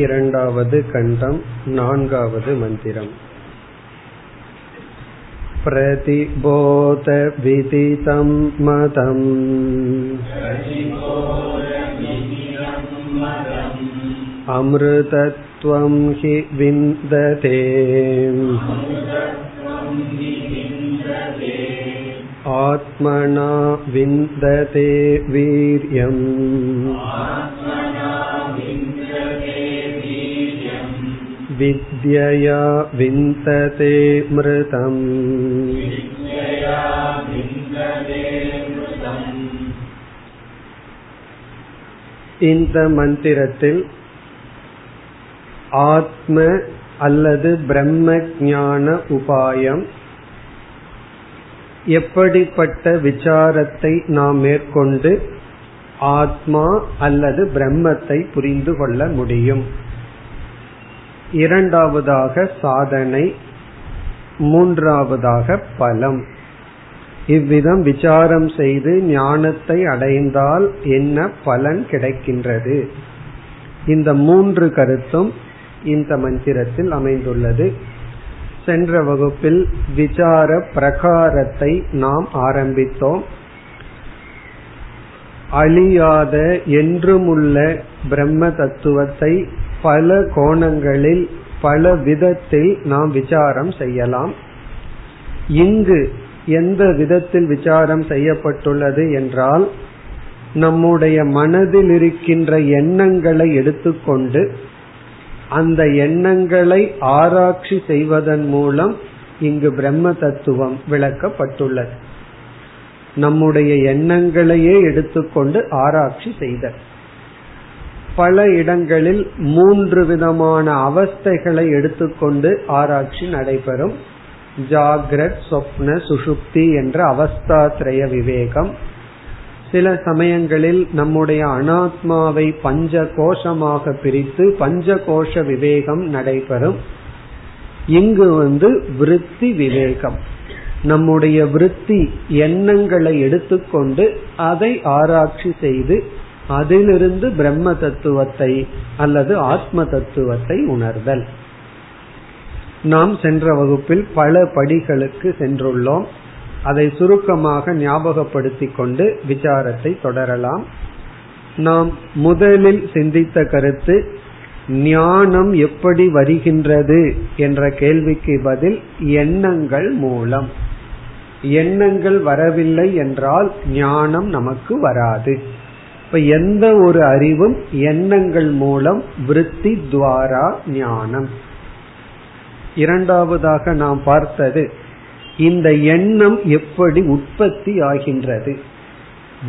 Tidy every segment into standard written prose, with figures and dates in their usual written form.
22வது கண்டம், 4வது மந்திரம். பிரதிபோத விதிதம் மதம் அம்ருதத்வம் ஹி விந்ததே ஆத்மனா விந்ததே வீர்யம் வித்யயா விந்ததே மிருதம். இந்த மந்திரத்தில் ஆத்ம அல்லது பிரம்ம ஞான உபாயம், எப்படிப்பட்ட விசாரத்தை நாம் மேற்கொண்டு ஆத்மா அல்லது பிரம்மத்தை புரிந்து கொள்ள முடியும். இரண்டாவதாக சாதனை, மூன்றாவதாக பலம். இவ்விதம் விசாரம் செய்து ஞானத்தை அடைந்தால் என்ன பலன் கிடைக்கின்றது, இந்த மூன்று கருத்தும் இந்த மந்திரத்தில் அமைந்துள்ளது. சென்ற வகுப்பில் விசார பிரகாரத்தை நாம் ஆரம்பித்தோம். அழியாத என்றுமுள்ள பிரம்ம தத்துவத்தை பல கோணங்களில் பல விதத்தில் நாம் விசாரம் செய்யலாம். இங்கு எந்த விதத்தில் விசாரம் செய்யப்பட்டுள்ளது என்றால், நம்முடைய மனதில் இருக்கின்ற எண்ணங்களை எடுத்துக்கொண்டு அந்த எண்ணங்களை ஆராய்ச்சி செய்வதன் மூலம் இங்கு பிரம்ம தத்துவம் விளக்கப்பட்டுள்ளது. நம்முடைய எண்ணங்களையே எடுத்துக்கொண்டு ஆராய்ச்சி செய்தல். பல இடங்களில் மூன்று விதமான அவஸ்தைகளை எடுத்துக்கொண்டு ஆராய்ச்சி நடைபெறும். ஜாக்ரத், சொப்ன, சுஷுப்தி என்ற அவஸ்தாத்ரய விவேகம். சில சமயங்களில் நம்முடைய அனாத்மாவை பஞ்ச கோஷமாக பிரித்து பஞ்ச கோஷ விவேகம் நடைபெறும். இங்கு விருத்தி விவேகம், நம்முடைய விருத்தி எண்ணங்களை எடுத்துக்கொண்டு அதை ஆராய்ச்சி செய்து அதிலிருந்து பிரம்ம தத்துவத்தை அல்லது ஆத்ம தத்துவத்தை உணர்தல். நாம் சென்ற வகுப்பில் பல படிகளுக்கு சென்றுள்ளோம். அதை சுருக்கமாக ஞாபகப்படுத்திக் கொண்டு விசாரத்தை தொடரலாம். நாம் முதலில் சிந்தித்த கருத்து, ஞானம் எப்படி வருகின்றது என்ற கேள்விக்கு பதில் எண்ணங்கள் மூலம். எண்ணங்கள் வரவில்லை என்றால் ஞானம் நமக்கு வராது. இப்ப எந்த ஒரு அறிவும் எண்ணங்கள் மூலம், விருத்தி துவாரா ஞானம். இரண்டாவதாக நாம் பார்த்தது, இந்த எண்ணம் எப்படி உற்பத்தி ஆகின்றது,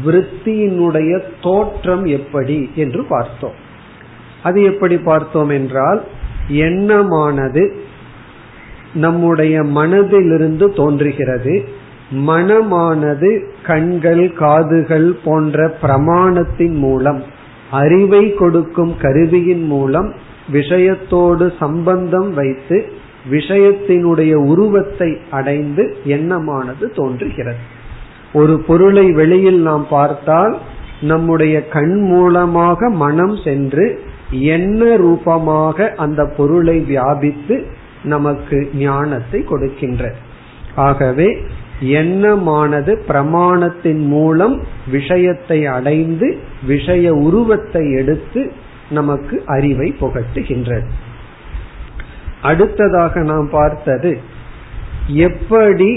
விருத்தியினுடைய தோற்றம் எப்படி என்று பார்த்தோம். அது எப்படி பார்த்தோம் என்றால், எண்ணமானது நம்முடைய மனதிலிருந்து தோன்றுகிறது. மனமானது கண்கள், காதுகள் போன்ற பிரமாணத்தின் மூலம், அறிவை கொடுக்கும் கருவியின் மூலம் விஷயத்தோடு சம்பந்தம் வைத்து விஷயத்தினுடைய உருவத்தை அடைந்து எண்ணமானது தோன்றுகிறது. ஒரு பொருளை வெளியில் நாம் பார்த்தால் நம்முடைய கண் மூலமாக மனம் சென்று எண்ண ரூபமாக அந்த பொருளை வியாபித்து நமக்கு ஞானத்தை கொடுக்கின்றது. ஆகவே எண்ணமானது பிரமாணத்தின் மூலம் விஷயத்தை அடைந்து விஷய உருவத்தை எடுத்து நமக்கு அறிவை புகட்டுகின்றது. அடுத்ததாக நாம் பார்த்தது, எப்படி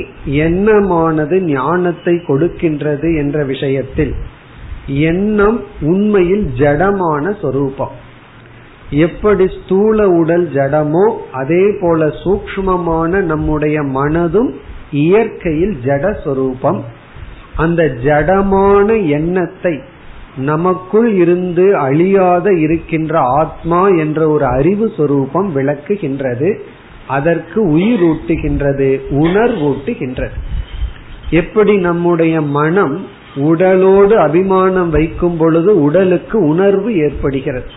எண்ணமானது ஞானத்தை கொடுக்கின்றது என்ற விஷயத்தில், எண்ணம் உண்மையில் ஜடமான சொரூபம். எப்படி ஸ்தூல உடல் ஜடமோ அதே போல சூக்ஷ்மமான நம்முடைய மனதும் இயற்கையில் ஜட சொரூபம். அந்த ஜடமான எண்ணத்தை நமக்குள் இருந்து அழியாத இருக்கின்ற ஆத்மா என்ற ஒரு அறிவு சொரூபம் விளக்குகின்றது, அதற்கு உயிரூட்டுகின்றது, உணர்வூட்டுகின்றது. எப்படி நம்முடைய மனம் உடலோடு அபிமானம் வைக்கும் பொழுது உடலுக்கு உணர்வு ஏற்படுகிறது.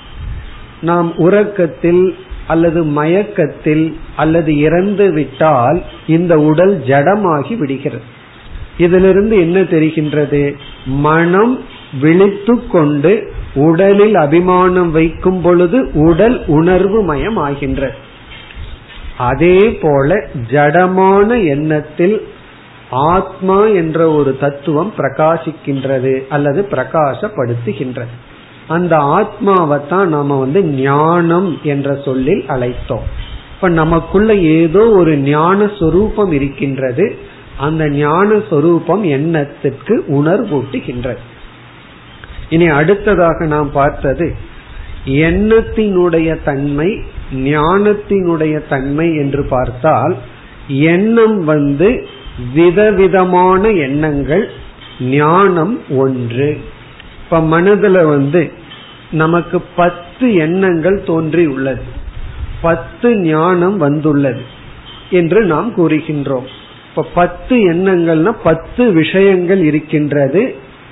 நாம் உறக்கத்தில் அல்லது மயக்கத்தில் அல்லது இறந்து விட்டால் இந்த உடல் ஜடமாகி விடுகிறது. இதிலிருந்து என்ன தெரிகின்றது, மனம் விழித்து கொண்டு உடலில் அபிமானம் வைக்கும் பொழுது உடல் உணர்வு மயம் ஆகின்ற. அதே போல ஜடமான எண்ணத்தில் ஆத்மா என்ற ஒரு தத்துவம் பிரகாசிக்கின்றது அல்லது பிரகாசப்படுத்துகின்றது. அந்த ஆத்மாவைத்தான் நாம ஞானம் என்ற சொல்லில் அழைத்தோம். இப்ப நமக்குள்ள ஏதோ ஒரு ஞான சொரூபம் இருக்கின்றது. அந்த ஞான சொரூபம் எண்ணத்திற்கு உணர்வூட்டுகின்றது. இனி அடுத்ததாக நாம் பார்த்தது எண்ணத்தினுடைய தன்மை, ஞானத்தினுடைய தன்மை என்று பார்த்தால், எண்ணம் விதவிதமான எண்ணங்கள், ஞானம் ஒன்று. இப்ப மனதுல நமக்கு 10 எண்ணங்கள் தோன்றி உள்ளது, 10 ஞானம் வந்துள்ளது என்று நாம் கூறுகின்றோம். இப்ப 10 எண்ணங்கள்னா 10 விஷயங்கள் இருக்கின்றது,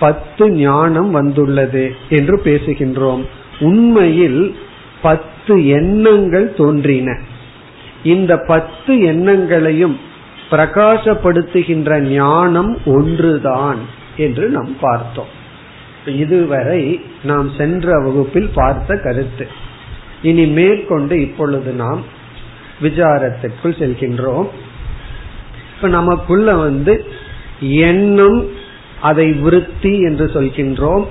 10 ஞானம் வந்துள்ளது என்று பேசுகின்றோம். உண்மையில் 10 எண்ணங்கள் தோன்றின. இந்த 10 எண்ணங்களையும் பிரகாசப்படுத்துகின்ற ஞானம் ஒன்றுதான் என்று நாம் பார்த்தோம். இதுவரை நாம் சென்ற வகுப்பில் பார்த்த கருத்து. இனி மேற்கொண்டு இப்பொழுது நாம் விசாரத்திற்குள் செல்கின்றோம். இப்ப நமக்குள்ள எண்ணம், அதை விருத்தி என்று சொல்கின்றோம்,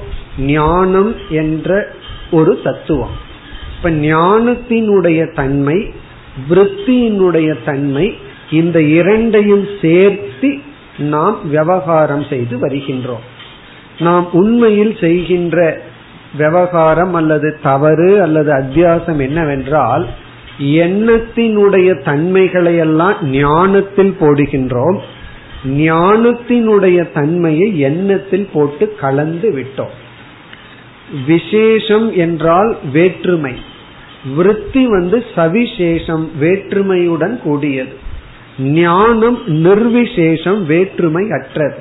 ஞானம் என்ற ஒரு தத்துவம். இப்ப ஞானத்தினுடைய தன்மை, விருத்தியினுடைய தன்மை, இந்த இரண்டையும் சேர்த்து நாம் விவகாரம் செய்து வருகின்றோம். நாம் உண்மையில் செய்கின்ற விவகாரம் அல்லது தவறு அல்லது அத்தியாசம் என்னவென்றால், எண்ணத்தினுடைய தன்மைகளையெல்லாம் ஞானத்தில் போடுகின்றோம், ஞானத்தினுடைய தன்மையை எண்ணத்தில் போட்டு கலந்து விட்டோம். விசேஷம் என்றால் வேற்றுமை, விருத்தி சவிசேஷம் வேற்றுமையுடன் கூடியது, ஞானம் நிர்விசேஷம் வேற்றுமை அற்றது.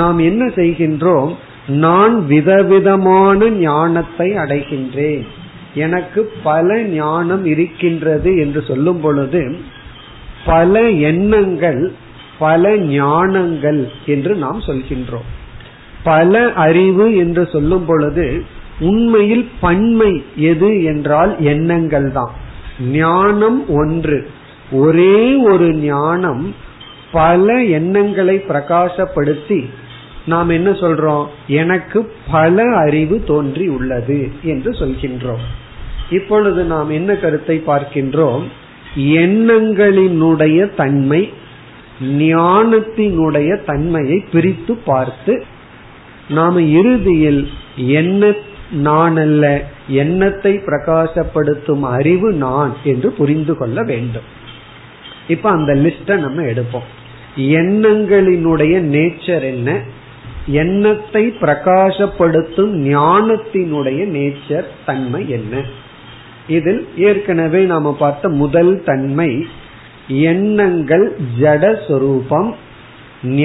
நாம் என்ன செய்கின்றோம், நான் விதவிதமான ஞானத்தை அடைகின்றேன், எனக்கு பல ஞானம் இருக்கின்றது என்று சொல்லும் பொழுது பல எண்ணங்கள் பல ஞானங்கள் என்று நாம் சொல்கின்றோம். பல அறிவு என்று சொல்லும் பொழுது உண்மையில் பன்மை எது என்றால் எண்ணங்கள் தான். ஞானம் ஒன்று, ஒரே ஒரு ஞானம் பல எண்ணங்களை பிரகாசப்படுத்தி நாம் என்ன சொல்றோம், எனக்கு பல அறிவு தோன்றி உள்ளது என்று சொல்கின்றோம். இப்பொழுது நாம் என்ன கருத்தை பார்க்கின்றோம், எண்ணங்களினுடைய தன்மை, ஞானத்தினுடைய தன்மையை பிரித்து பார்த்து நாம இறுதியில் என்ன நான் அல்ல, எண்ணத்தை பிரகாசப்படுத்தும் அறிவு நான் என்று புரிந்து கொள்ள வேண்டும். இப்ப அந்த லிஸ்ட நம்ம எடுப்போம். எண்ணங்களினுடைய நேச்சர் என்ன, எண்ணத்தை பிரகாசப்படுத்தும் ஞானத்தினுடைய நேச்சர் தன்மை என்ன. இதில் ஏற்கனவே நாம பார்த்த முதல் தன்மை, எண்ணங்கள் ஜட சொரூபம்,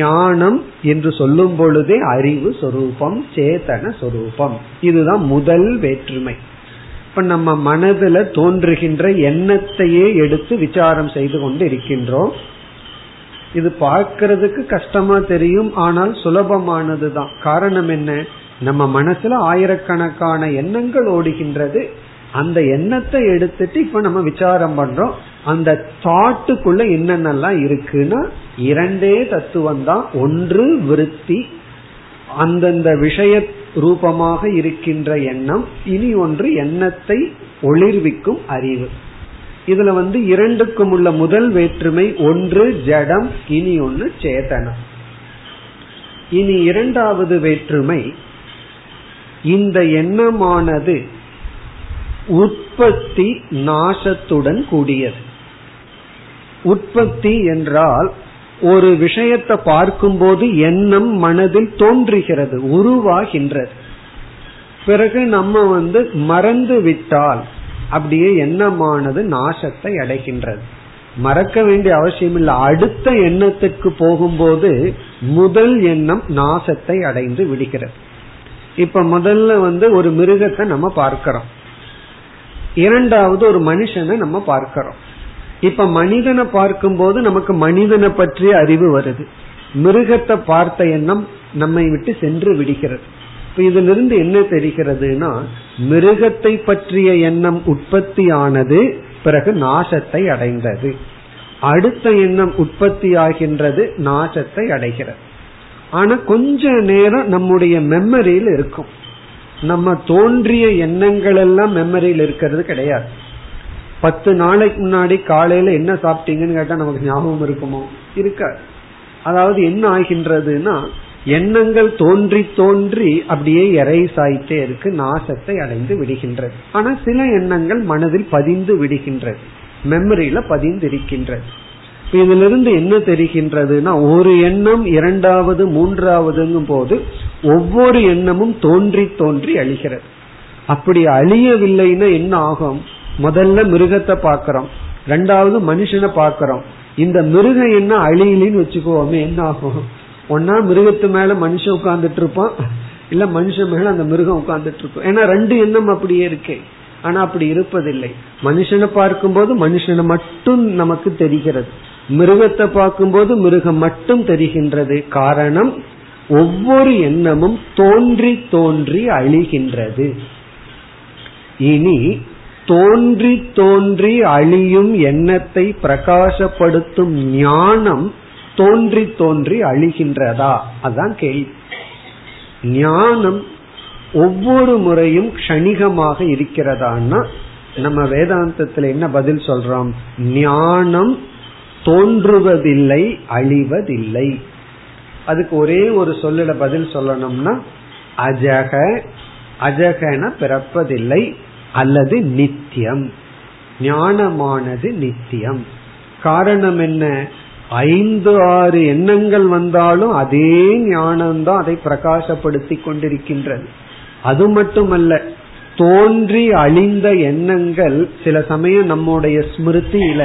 ஞானம் என்று சொல்லும் பொழுதே அறிவு சொரூபம், சேதன சொரூபம். இதுதான் முதல் வேற்றுமை. இப்ப நம்ம மனதுல தோன்றுகின்ற எண்ணத்தையே எடுத்து விசாரம் செய்து கொண்டு இருக்கின்றோம். இது பார்க்கறதுக்கு கஷ்டமா தெரியும், ஆனால் சுலபமானதுதான். காரணம் என்ன, நம்ம மனசுல ஆயிரக்கணக்கான எண்ணங்கள் ஓடுகின்றது. அந்த எண்ணத்தை எடுத்துட்டு இப்ப நம்ம விசாரம் பண்றோம், அந்த தாட்டுக்குள்ள என்னென்னலாம் இருக்குன்னா இரண்டே தத்துவம் தான். ஒன்று விருத்தி, அந்தந்த விஷய ரூபமாக இருக்கின்ற எண்ணம். இனி ஒன்று எண்ணத்தை ஒளிர்விக்கும் அறிவு. இதுல இரண்டுக்கும் உள்ள முதல் வேற்றுமை, ஒன்று ஜடம், இனி ஒன்று சேதனம். இனி இரண்டாவது வேற்றுமை, இந்த எண்ணமானது உற்பத்தி நாசத்துடன் கூடியது. உற்பத்தி என்றால் ஒரு விஷயத்தை பார்க்கும்போது எண்ணம் மனதில் தோன்றுகிறது, உருவாகின்றது. பிறகு நம்ம மறந்து விட்டால் அப்படியே எண்ணமானது நாசத்தை அடைகின்றது. மறக்க வேண்டிய அவசியம் இல்லை, அடுத்த எண்ணத்துக்கு போகும்போது முதல் எண்ணம் நாசத்தை அடைந்து விடுகிறது. இப்ப முதல்ல ஒரு மிருகத்தை நம்ம பார்க்கிறோம், இரண்டாவது ஒரு மனுஷனை நம்ம பார்க்கிறோம். இப்ப மனிதனை பார்க்கும்போது நமக்கு மனிதனை பற்றிய அறிவு வருது, மிருகத்தை பார்த்த எண்ணம் நம்மை விட்டு சென்று விடுகிறது. இதுல இருந்து என்ன தெரிகிறதுனா, மிருகத்தை பற்றிய எண்ணம் உற்பத்தியானது பிறகு நாசத்தை அடைந்தது, அடுத்த எண்ணம் உற்பத்தி ஆகின்றது, நாசத்தை அடைகிறது. ஆனா கொஞ்ச நேரம் நம்முடைய மெமரியில் இருக்கும், நம்ம தோன்றிய எண்ணங்கள் எல்லாம் மெமரியில் இருக்கிறது கிடையாது. 10 நாளைக்கு முன்னாடி காலையில என்ன சாப்பிட்டீங்கன்னு கேட்டா நமக்கு ஞாபகம் இருக்குமோ? இருக்காது. அதாவது என்ன ஆகின்றதுன்னா, எண்ணங்கள் தோன்றி தோன்றி அப்படியே எரைஸ் ஆயிட்டே இருக்கு, நாசத்தை அடைந்து விடுகின்றது. ஆனா சில எண்ணங்கள் மனதில் பதிந்து விடுகின்றது, மெமரியில பதிந்து இருக்கின்றது. இதுல இருந்து என்ன தெரிகின்றதுன்னா, ஒரு எண்ணம் இரண்டாவது மூன்றாவதுங்கும் போது ஒவ்வொரு எண்ணமும் தோன்றி தோன்றி அழிகிறது. அப்படி அழியவில்லைன்னா என்ன ஆகும்? முதல்ல மிருகத்தை பாக்கிறோம், ரெண்டாவது மனுஷனை பாக்கிறோம். இந்த மிருகம் என்ன அழியிலின்னு வச்சுக்கோமே, என்ன ஆகும்? ஒன்னா மிருகத்து மேல மனுஷன் உட்கார்ந்துட்டு இருப்பான், இல்ல மனுஷன் மேல அந்த மிருகம் உட்கார்ந்துட்டு இருப்பான். ஏன்னா ரெண்டு எண்ணம் அப்படியே இருக்கே. ஆனா அப்படி இருப்பதில்லை. மனுஷனை பார்க்கும்போது மனுஷனை மட்டும் நமக்கு தெரிகிறது, மிருகத்தை பார்க்கும்போது மிருகம் மட்டும் தெரிகின்றது. காரணம், ஒவ்வொரு எண்ணமும் தோன்றி தோன்றி அழிகின்றது. இனி தோன்றி தோன்றி அழியும் எண்ணத்தை பிரகாசப்படுத்தும் ஞானம் தோன்றி தோன்றி அழிகின்றதா? அதான் கேள்வி. ஞானம் ஒவ்வொரு முறையும் க்ஷணிகமாக இருக்கிறதான்னா நம்ம வேதாந்தத்துல என்ன பதில் சொல்றோம்? ஞானம் தோன்றுவதில்லை, அழிவதில்லை. அதுக்கு ஒரே ஒரு சொல்லுல பதில் சொல்லணும்னா, அஜக. அஜகன பிறப்பதில்லை அல்லது நித்தியம். ஞானமானது நித்தியம். காரணம் என்ன? 5-6 எண்ணங்கள் வந்தாலும் அதே ஞானம்தான் அதை பிரகாசப்படுத்தி கொண்டிருக்கின்றது. அது மட்டுமல்ல, தோன்றி அழிந்த எண்ணங்கள் சில சமயம் நம்முடைய ஸ்மிருதியில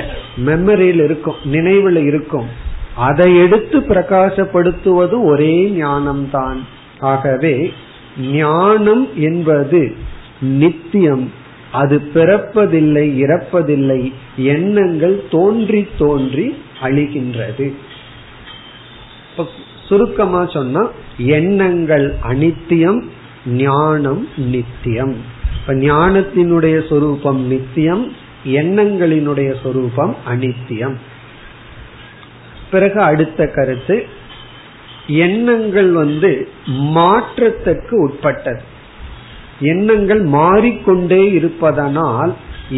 மெமரியில் இருக்கும், நினைவுல இருக்கும். அதை எடுத்து பிரகாசப்படுத்துவது ஒரே ஞானம்தான். ஆகவே ஞானம் என்பது நித்தியம், அது பிறப்பதில்லை, இறப்பதில்லை. எண்ணங்கள் தோன்றி தோன்றி அழிகின்றது. சுருக்கமா சொன்னா, எண்ணங்கள் அனித்தியம், ஞானம் நித்தியம். இப்ப ஞானத்தினுடைய சொரூபம் நித்தியம், எண்ணங்களினுடைய சொரூபம் அனித்தியம். பிறகு அடுத்த கருத்து, எண்ணங்கள் மாற்றத்துக்கு உட்பட்டது. எண்ணங்கள் மாறிக்கொண்டே இருப்பதனால்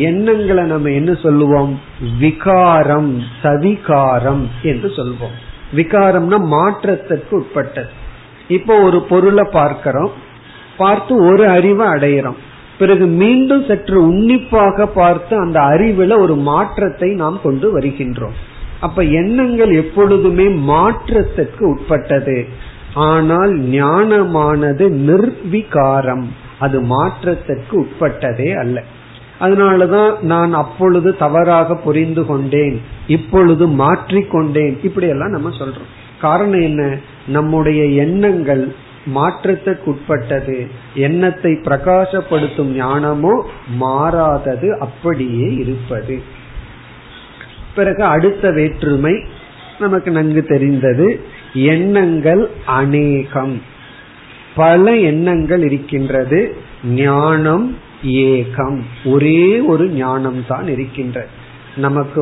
எண்ணங்களை நம்ம என்ன சொல்லுவோம்? விகாரம், சவிகாரம் என்று சொல்வோம். விகாரம்னா மாற்றத்திற்கு உட்பட்டது. இப்போ ஒரு பொருளை பார்க்கிறோம், பார்த்து ஒரு அறிவை அடையிறோம். பிறகு மீண்டும் சற்று உன்னிப்பாக பார்த்து அந்த அறிவுல ஒரு மாற்றத்தை நாம் கொண்டு வருகின்றோம். அப்ப எண்ணங்கள் எப்பொழுதுமே மாற்றத்திற்கு உட்பட்டது. ஆனால் ஞானமானது நிர்விகாரம், அது மாற்றத்திற்கு உட்பட்டதே அல்ல. அதனாலதான் நான் அப்பொழுது தவறாக புரிந்து கொண்டேன், இப்பொழுது மாற்றிக்கொண்டேன், இப்படி எல்லாம் நம்ம சொல்றோம். காரணம் என்ன? நம்முடைய எண்ணங்கள் மாற்றத்துக்கு உட்பட்டது. எண்ணத்தை பிரகாசப்படுத்தும் ஞானமோ மாறாதது, அப்படியே இருப்பது. பிறகு அடுத்த வேற்றுமை நமக்கு நன்கு தெரிந்தது. எண்ணங்கள் அநேகம், பல எண்ணங்கள் இருக்கின்றது. ஞானம் ஏகம், ஒரே ஒரு ஞானம் தான் இருக்கின்றது. நமக்கு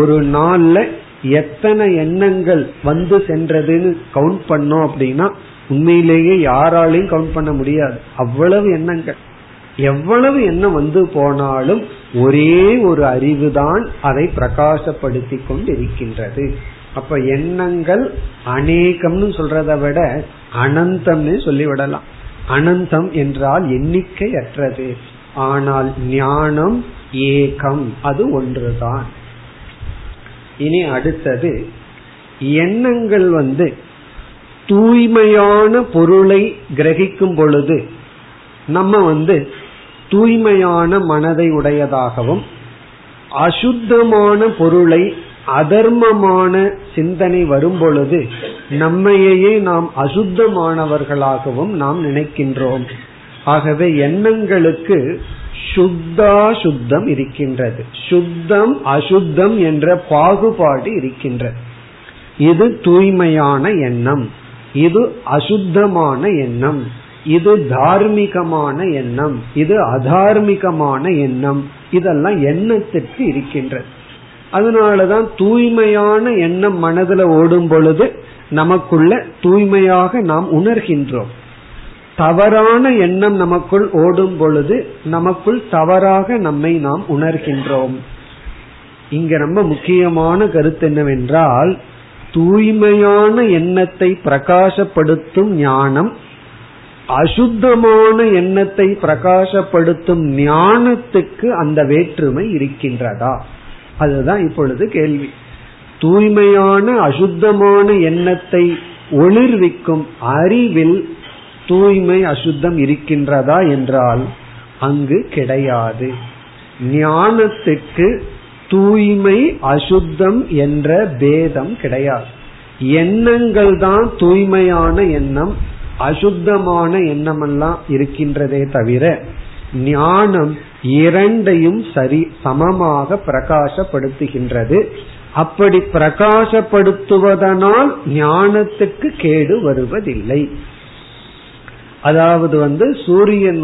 ஒரு நாள்ல எத்தனை எண்ணங்கள் வந்து சென்றதுன்னு கவுண்ட் பண்ணோம் அப்படின்னா உண்மையிலேயே யாராலையும் கவுண்ட் பண்ண முடியாது. அவ்வளவு எண்ணங்கள், எவ்வளவு எண்ணம் போனாலும் ஒரே ஒரு அறிவுதான் அதை பிரகாசப்படுத்தி கொண்டு இருக்கின்றது. அப்ப எண்ணங்கள் அநேகம்னு சொல்றதை விட அனந்தம்னு சொல்லிவிடலாம். அனந்தம் என்றால் எண்ணிக்கை அற்றது. ஆனால் ஞானம் ஏகம், அது ஒன்றுதான். இனி அடுத்தது, எண்ணங்கள் தூய்மையான பொருளை கிரகிக்கும் பொழுது நம்ம தூய்மையான மனதை உடையதாகவும், அசுத்தமான பொருளை அதர்மமான சிந்தனை வரும் பொழுது நம்மையே நாம் அசுத்தமானவர்களாகவும் நாம் நினைக்கின்றோம். ஆகவே எண்ணங்களுக்கு சுத்தாசுத்தம் இருக்கின்றது, சுத்தம் அசுத்தம் என்ற பாகுபாடு இருக்கின்றது. இது தூய்மையான எண்ணம், இது அசுத்தமான எண்ணம், இது தார்மீகமான எண்ணம், இது அதார்மீகமான எண்ணம், இதெல்லாம் எண்ணத்திற்கு இருக்கின்றது. அதனாலதான் தூய்மையான எண்ணம் மனதில் ஓடும் பொழுது நமக்குள்ள தூய்மையாக நாம் உணர்கின்றோம். தவறான எண்ணம் நமக்குள் ஓடும் பொழுது நமக்குள் தவறாக நம்மை நாம் உணர்கின்றோம். இங்க ரொம்ப முக்கியமான கருத்து என்னவென்றால், தூய்மையான எண்ணத்தை பிரகாசப்படுத்தும் ஞானம் அசுத்தமான எண்ணத்தை பிரகாசப்படுத்தும் ஞானத்துக்கு அந்த வேற்றுமை இருக்கின்றதா, அதுதான் இப்பொழுது கேள்வி. தூய்மையான அசுத்தமான எண்ணத்தை ஒளிர்விக்கும் அறிவில் தூய்மை அசுத்தம் இருக்கின்றதா என்றால் அங்கு கிடையாது. ஞானத்துக்கு தூய்மை அசுத்தம் என்ற பேதம் கிடையாது. எண்ணங்கள் தான் தூய்மையான எண்ணம், அசுத்தமான எண்ணமெல்லாம் இருக்கின்றதே தவிர ஞானம் இரண்டையும் சரி சமமாக பிரகாசப்படுத்துகின்றது. அப்படி பிரகாசப்படுத்துவதனால் ஞானத்துக்கு கேடு வருவதில்லை. அதாவது சூரியன்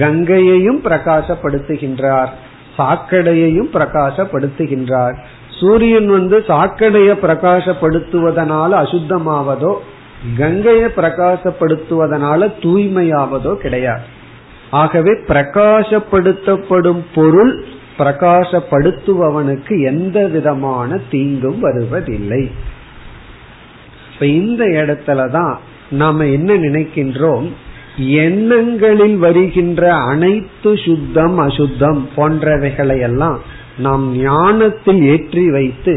கங்கையையும் பிரகாசப்படுத்துகின்றார், சாக்கடையையும் பிரகாசப்படுத்துகின்றார். சூரியன் சாக்கடையை பிரகாசப்படுத்துவதனால அசுத்தமாவதோ, கங்கையை பிரகாசப்படுத்துவதனால தூய்மையாவதோ கிடையாது. ஆகவே பிரகாசப்படுத்தப்படும் பொருள் பிரகாசப்படுத்துபவனுக்கு எந்த விதமான தீங்கும் வருவதில்லை. இப்ப இந்த இடத்துலதான் நாம என்ன நினைக்கின்றோம், எண்ணங்களில் வருகின்ற அனைத்து சுத்தம் அசுத்தம் போன்றவைகளையெல்லாம் நாம் ஞானத்தில் ஏற்றி வைத்து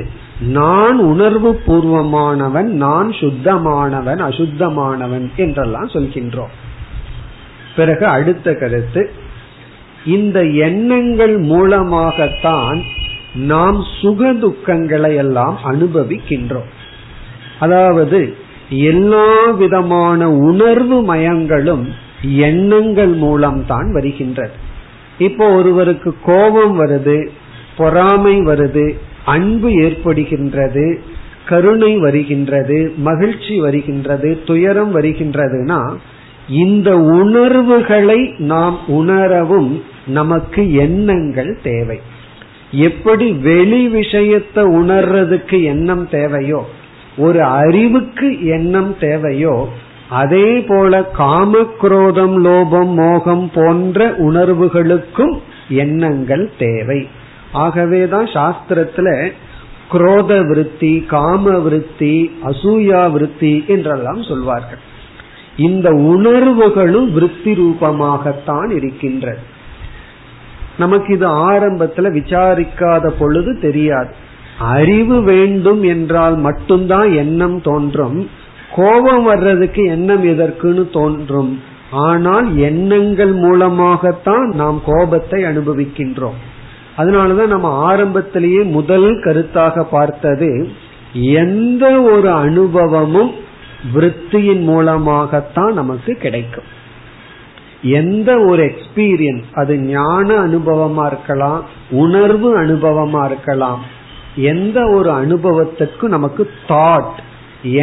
நான் உணர்வு பூர்வமானவன், நான் சுத்தமானவன், அசுத்தமானவன் என்றெல்லாம் சொல்கின்றோம். பிறகு அடுத்த கருத்து, இந்த எண்ணங்கள் மூலமாகத்தான் நாம் சுக துக்கங்களை எல்லாம் அனுபவிக்கின்றோம். அதாவது எல்லா விதமான உணர்வு மயங்களும் எண்ணங்கள் மூலம்தான் வருகின்றது. இப்போ ஒருவருக்கு கோபம் வருது, பொறாமை வருது, அன்பு ஏற்படுகின்றது, கருணை வருகின்றது, மகிழ்ச்சி வருகின்றது, துயரம் வருகின்றதுனா இந்த உணர்வுகளை நாம் உணரவும் நமக்கு எண்ணங்கள் தேவை. எப்படி வெளி விஷயத்தை உணர்றதுக்கு எண்ணம் தேவையோ, ஒரு அறிவுக்கு எண்ணம் தேவையோ, அதே போல காமக்ரோதம் லோபம் மோகம் போன்ற உணர்வுகளுக்கும் எண்ணங்கள் தேவை. ஆகவேதான் சாஸ்திரத்துல குரோத விருத்தி, காம விருத்தி, அசூயா விருத்தி என்றெல்லாம் சொல்வார்கள். இந்த உணர்வுகளும் விருத்தி ரூபமாகத்தான் இருக்கின்றது. நமக்கு இது ஆரம்பத்துல விசாரிக்காத பொழுது தெரியாது. அறிவு வேண்டும் என்றால் மட்டும்தான் எண்ணம் தோன்றும். கோபம் வர்றதுக்கு எண்ணம் எதற்குன்னு தோன்றும். ஆனால் எண்ணங்கள் மூலமாகத்தான் நாம் கோபத்தை அனுபவிக்கின்றோம். அதனாலதான் நம்ம ஆரம்பத்திலேயே முதல் கருத்தாக பார்த்தது, எந்த ஒரு அனுபவமும் விருத்தியின் மூலமாகத்தான் நமக்கு கிடைக்கும். எந்த ஒரு எக்ஸ்பீரியன்ஸ், அது ஞான அனுபவமா இருக்கலாம், உணர்வு அனுபவமா இருக்கலாம், எந்த ஒரு அனுபவத்துக்கு நமக்கு தாட்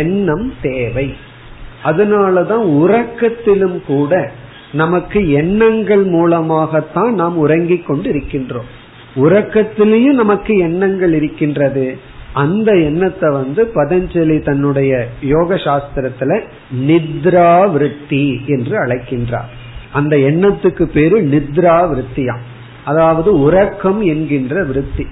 எண்ணம் தேவை. அதனாலதான் உறக்கத்திலும் கூட நமக்கு எண்ணங்கள் மூலமாகத்தான் நாம் உறங்கிக் கொண்டு இருக்கின்றோம். உறக்கத்திலேயும் நமக்கு எண்ணங்கள் இருக்கின்றது. அந்த எண்ணத்தை பதஞ்சலி தன்னுடைய யோக சாஸ்திரத்துல நித்ரா விருத்தி என்று அழைக்கின்றார். அந்த எண்ணத்துக்கு பேரு நித்ரா விருத்தியா, அதாவது உறக்கம் என்கின்ற விருத்தி.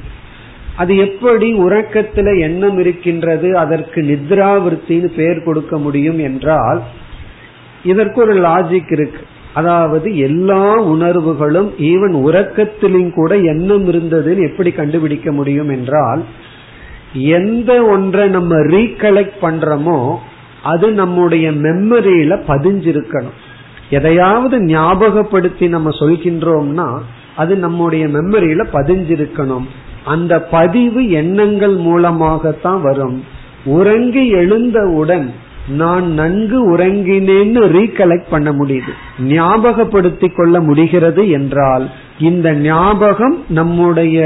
அது எப்படி உறக்கத்துல எண்ணம் இருக்கின்றது, அதற்கு நித்ரா விருத்தின்னு பெயர் கொடுக்க முடியும் என்றால் இதற்கு ஒரு லாஜிக் இருக்கு. அதாவது எல்லா உணர்வுகளும் ஈவன் உறக்கத்திலும் கூட எண்ணம் இருந்ததுன்னு எப்படி கண்டுபிடிக்க முடியும் என்றால், எந்த ஒன்றை நம்ம ரீகலெக்ட் பண்றோமோ அது நம்முடைய மெமரியில பதிஞ்சிருக்கணும். எதையாவது ஞாபகப்படுத்தி நம்ம சொல்கின்றோம்னா அது நம்முடைய மெமரியில பதிஞ்சிருக்கணும். அந்த பதிவு எண்ணங்கள் மூலமாகத்தான் வரும். உறங்கி எழுந்தவுடன் நான் நன்கு உறங்கினேன்னு ரீகலெக்ட் பண்ண முடியுது, ஞாபகப்படுத்தி கொள்ள முடிகிறது என்றால் இந்த ஞாபகம் நம்முடைய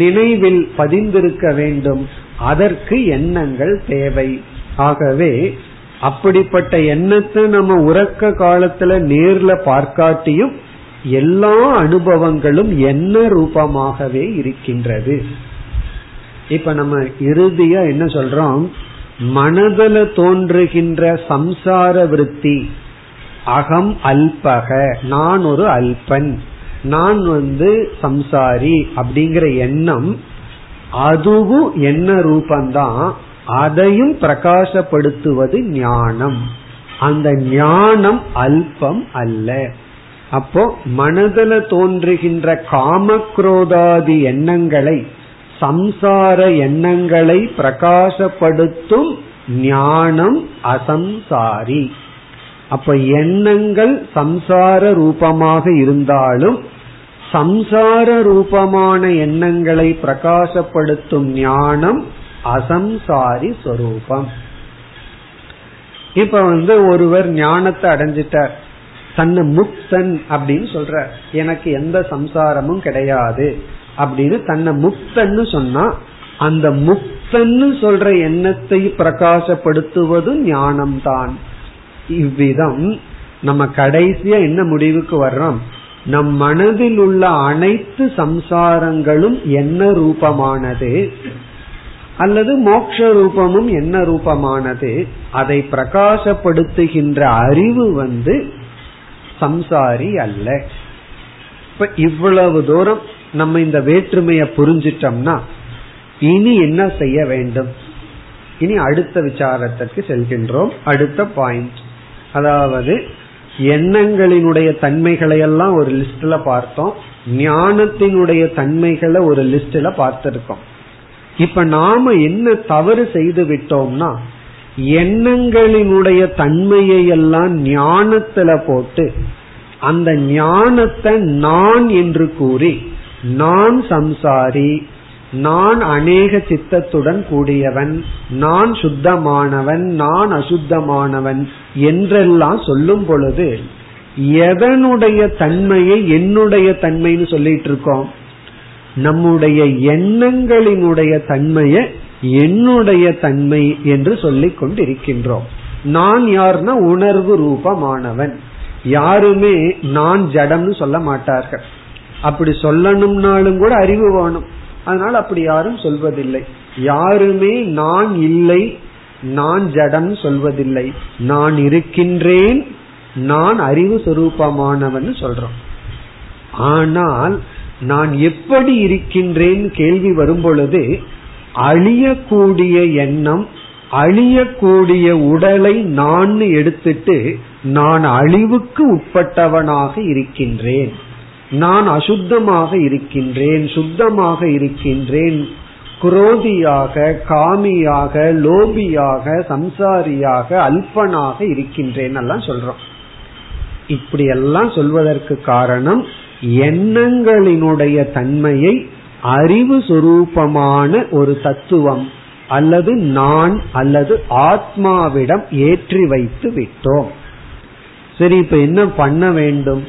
நினைவில் பதிந்திருக்க வேண்டும். அதற்கு எண்ணங்கள் தேவை. ஆகவே அப்படிப்பட்ட எண்ணத்தை நம்ம உறக்க காலத்துல நேர்ல பார்க்காட்டியும் எல்லா அனுபவங்களும் என்ன ரூபமாகவே இருக்கின்றது. இப்ப நம்ம இறுதியா என்ன சொல்றோம், மனதில தோன்றுகின்ற சம்சார விருத்தி, அகம் அல்பக, நான் ஒரு அல்பன், நான் சம்சாரி அப்படிங்கிற எண்ணம், அதுவும் என்ன ரூபந்தான், அதையும் பிரகாசப்படுத்துவது ஞானம். அந்த ஞானம் அல்பம் அல்ல. அப்போ மனதில தோன்றுகின்ற காமக்ரோதாதி எண்ணங்களை, சம்சார எண்ணங்களை பிரகாசப்படுத்தும் ஞானம் அசம்சாரி. அப்ப எண்ணங்கள் சம்சார ரூபமாக இருந்தாலும் சம்சார ரூபமான எண்ணங்களை பிரகாசப்படுத்தும் ஞானம் அசம்சாரி ஸ்வரூபம். இப்ப ஒருவர் ஞானத்தை அடைஞ்சிட்டார், தன்னை முக்தன் அப்படின்னு சொல்ற, எனக்கு எந்த சம்சாரமும் கிடையாது அப்படின்னு தன்னை முக்தன்னு சொன்னா, அந்த முக்தன்னு சொல்ற எண்ணத்தை பிரகாசப்படுத்துவது ஞானம்தான். இவ்விதம் நம்ம கடைசியா என்ன முடிவுக்கு வர்றோம், நம் மனதில் உள்ள அனைத்து சம்சாரங்களும் என்ன ரூபமானது அல்லது மோட்ச ரூபமும் என்ன ரூபமானது, அதை பிரகாசப்படுத்துகின்ற அறிவு சம்சாரி அல்ல. இப்ப இவ்வளவு தூரம் நம்ம இந்த வேற்றுமைய புரிஞ்சிட்டோம்னா இனி என்ன செய்ய வேண்டும், இனி அடுத்த விசாரத்திற்கு செல்கின்றோம். அடுத்த பாயிண்ட், அதாவது எண்ணங்களினுடைய தன்மைகளை எல்லாம் ஒரு லிஸ்ட்ல பார்த்தோம், ஞானத்தினுடைய தன்மைகளை ஒரு லிஸ்ட்ல பார்த்திருக்கோம். இப்ப நாம என்ன தவறு செய்து விட்டோம்னா, எண்ணங்களினுடைய தன்மையை எல்லாம் ஞானத்துல போட்டு அந்த ஞானத்தை நான் என்று கூறி, நான் சம்சாரி, நான் அநேக சித்தத்துடன் கூடியவன், நான் சுத்தமானவன், நான் அசுத்தமானவன் என்றெல்லாம் சொல்லும் பொழுது எதனுடைய தன்மையை என்னுடைய தன்மைன்னு சொல்லிட்டு இருக்கோம், நம்முடைய எண்ணங்களினுடைய தன்மையை என்னுடைய தன்மை என்று சொல்லிக் கொண்டிருக்கின்றோம். நான் யார்னா உணர்வு ரூபமானவன். யாருமே நான் ஜடம்னு சொல்ல மாட்டார்கள். அப்படி சொல்லணும்னாலும் கூட அறிவு வேணும். அதனால அப்படி யாரும் சொல்வதில்லை. யாருமே நான் இல்லை, நான் ஜடம் சொல்வதில்லை. நான் இருக்கின்றேன், நான் அறிவு சொரூபமானவன் சொல்றோம். ஆனால் நான் எப்படி இருக்கின்றேன் கேள்வி வரும் பொழுது, அழியக்கூடிய எண்ணம், அழியக்கூடிய உடலை நான் எடுத்துட்டு நான் அழிவுக்கு உட்பட்டவனாக இருக்கின்றேன், நான் அசுத்தமாக இருக்கின்றேன், சுத்தமாக இருக்கின்றேன், குரோதியாக, காமியாக, லோபியாக, சம்சாரியாக, அல்பனாக இருக்கின்றேன் எல்லாம் சொல்றோம். இப்படி எல்லாம் சொல்வதற்கு காரணம், எண்ணங்களினுடைய தன்மையை அறிவு சொரூபமான ஒரு தத்துவம் அல்லது நான் அல்லது ஆத்மாவிடம் ஏற்றி வைத்து விட்டோம். சரி, இப்ப என்ன பண்ண வேண்டும்,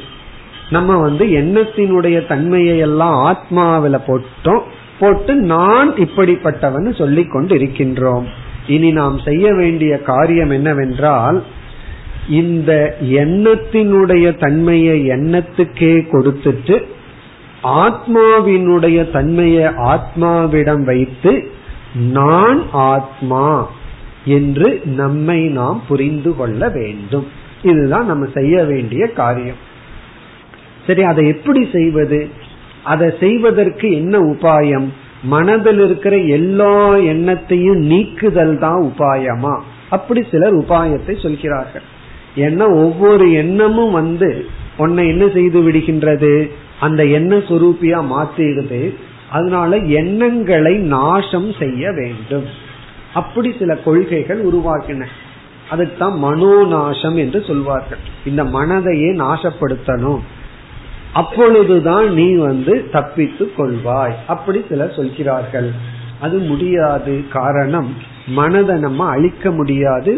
நம்ம எண்ணத்தினுடைய தன்மையை எல்லாம் ஆத்மாவில போட்டோம், போட்டு நான் இப்படிப்பட்டவன் சொல்லிக் கொண்டு இருக்கின்றோம். இனி நாம் செய்ய வேண்டிய காரியம் என்னவென்றால், இந்த எண்ணத்தினுடைய தன்மையை எண்ணத்துக்கே கொடுத்துட்டு ஆத்மாவினுடைய தன்மையை ஆத்மாவிடம் வைத்து நான் ஆத்மா என்று நம்மை நாம் புரிந்து கொள்ள வேண்டும். இதுதான் நம்ம செய்ய வேண்டிய காரியம். சரி, அதை எப்படி செய்வது, அதை செய்வதற்கு என்ன உபாயம், மனதில் இருக்கிற எல்லா எண்ணத்தையும் நீக்குதல் தான் உபாயமா? அப்படி சிலர் உபாயத்தை சொல்கிறார்கள். ஏன்னா ஒவ்வொரு எண்ணமும் உன்னை என்ன செய்து விடுகின்றது, அந்த எண்ண சுரூபியா மாற்றிடுது. அதனால எண்ணங்களை நாசம் செய்ய வேண்டும். அப்படி சில கொள்கைகள் உருவாக்கின. அதுதான் மனோநாசம் என்று சொல்வார்கள். இந்த மனதையே நாசப்படுத்தணும், அப்பொழுதுதான் நீ தப்பித்து கொள்வாய். அப்படி சிலர் சொல்கிறார்கள். அது முடியாது. காரணம், மனதை நம்ம அழிக்க முடியாது.